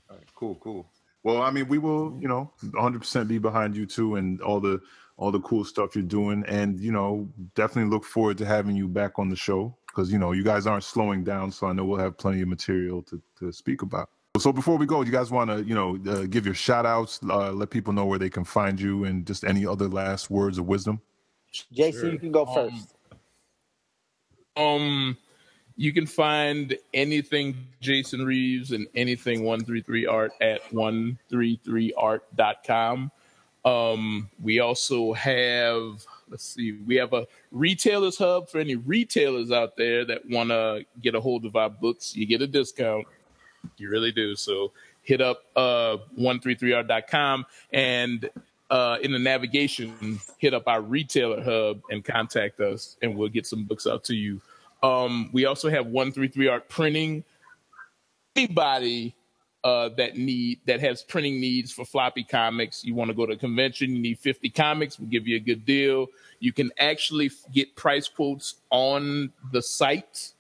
All right. Cool. Cool. Well, I mean, we will, you know, one hundred percent be behind you too, and all the all the cool stuff you're doing, and you know, definitely look forward to having you back on the show because you know you guys aren't slowing down, so I know we'll have plenty of material to to speak about. So before we go, you guys want to, you know, uh, give your shout outs, uh, let people know where they can find you, and just any other last words of wisdom. Jason, sure. You can go um, first. Um, You can find anything Jason Reeves and anything one thirty-three Art at one thirty-three art dot com. Um, we also have, let's see, we have a retailers hub for any retailers out there that want to get a hold of our books. You get a discount. You really do. So hit up uh, one thirty-three art dot com and uh, in the navigation, hit up our retailer hub and contact us, and we'll get some books out to you. Um, we also have one thirty-three Art Printing. Anybody uh, that need that has printing needs for floppy comics, you want to go to a convention, you need fifty comics, we'll give you a good deal. You can actually get price quotes on the site.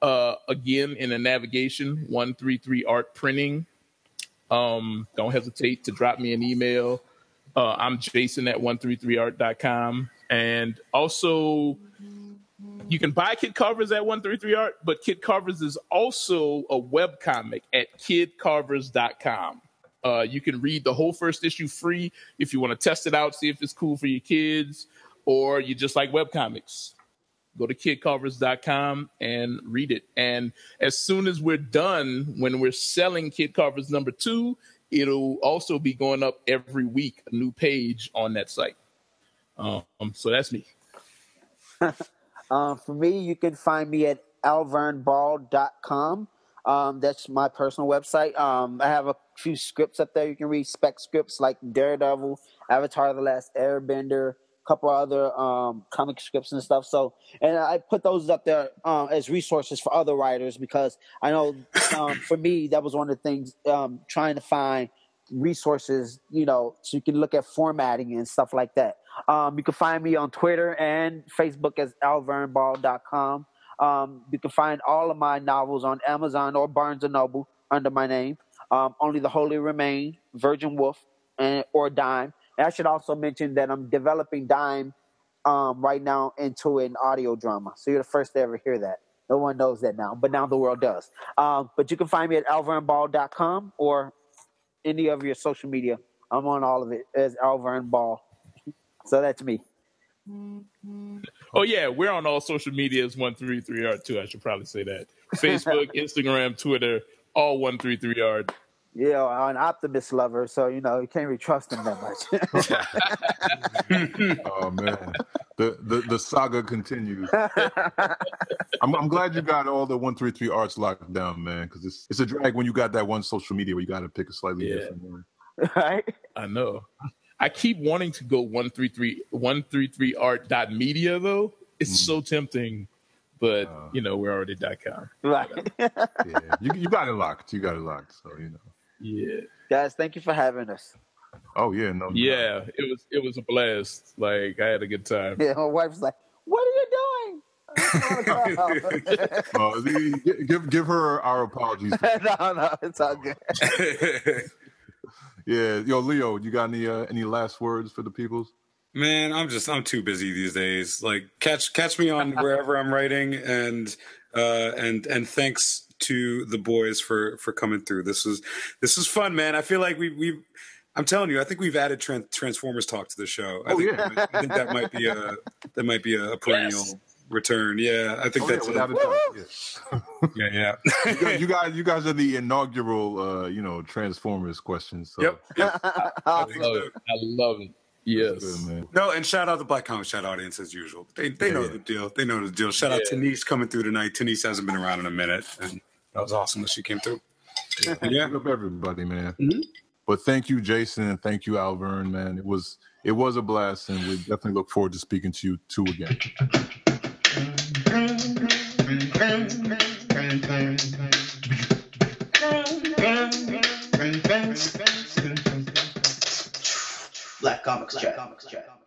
Uh, again, in the navigation, one thirty-three Art Printing. Um, don't hesitate to drop me an email. Uh, I'm Jason at one thirty-three art dot com. And also, you can buy Kid Carvers at one thirty-three art, but Kid Carvers is also a webcomic at kid carvers dot com. Uh, you can read the whole first issue free if you want to test it out, see if it's cool for your kids, or you just like webcomics. Go to kid carvers dot com and read it. And as soon as we're done, when we're selling Kid Carvers number two, it'll also be going up every week, a new page on that site. Um, so that's me. Um, for me, you can find me at alvern ball dot com. Um, that's my personal website. Um, I have a few scripts up there. You can read spec scripts like Daredevil, Avatar: The Last Airbender, couple other um, comic scripts and stuff. So, and I put those up there um, as resources for other writers, because I know um, for me, that was one of the things, um, trying to find resources, you know, so you can look at formatting and stuff like that. Um, you can find me on Twitter and Facebook as alvern ball dot com. Um, you can find all of my novels on Amazon or Barnes and Noble under my name. Um, Only the Holy Remain, Virgin Wolf, and or Dime. And I should also mention that I'm developing Dime um, right now into an audio drama. So you're the first to ever hear that. No one knows that now, but now the world does. Um, but you can find me at alvern ball dot com or any of your social media. I'm on all of it as Alvern Ball. So that's me. Oh, yeah. We're on all social media as one thirty-three art two. I should probably say that. Facebook, Instagram, Twitter, all one thirty-three art. Yeah, I'm an optimist lover, so, you know, you can't really trust him that much. Oh, man. The, the the saga continues. I'm, I'm glad you got all the one thirty-three arts locked down, man, because it's, it's a drag when you got that one social media where you got to pick a slightly yeah. different one. Right? I know. I keep wanting to go one thirty-three art dot media, though. It's mm. so tempting. But, uh, you know, we're already .com. Right. Yeah. You, you got it locked. You got it locked, so, you know. Yeah, guys, thank you for having us. Oh yeah, no. Yeah, no. it was it was a blast. Like I had a good time. Yeah, my wife's like, "What are you doing?" uh, give give her our apologies. no, no, it's all good. Yeah, yo, Leo, you got any uh, any last words for the peoples? Man, I'm just I'm too busy these days. Like catch catch me on wherever I'm writing, and uh, and and thanks to the boys for for coming through. This is this is fun, man. I feel like we we I'm telling you, I think we've added trans, Transformers talk to the show. I, oh, think, yeah. that, I think that might be a that might be a perennial yes. return. Yeah, I think oh, that's yeah, a, yeah, yeah. yeah. You, guys, you guys, you guys are the inaugural, uh, you know, Transformers questions. So. Yep. yep. I, I, think I love so. it. I love it. Yes. Good, man. No, and shout out the Black Comics Chat audience as usual. They they yeah. know the deal. They know the deal. Shout yeah. out Tanise coming through tonight. Tanise hasn't been around in a minute, and that was awesome that she came through. Yeah, yeah. Up everybody, man. Mm-hmm. But thank you, Jason, and thank you, Alvern, man. It was it was a blast, and we definitely look forward to speaking to you two again. Black Comics Chat.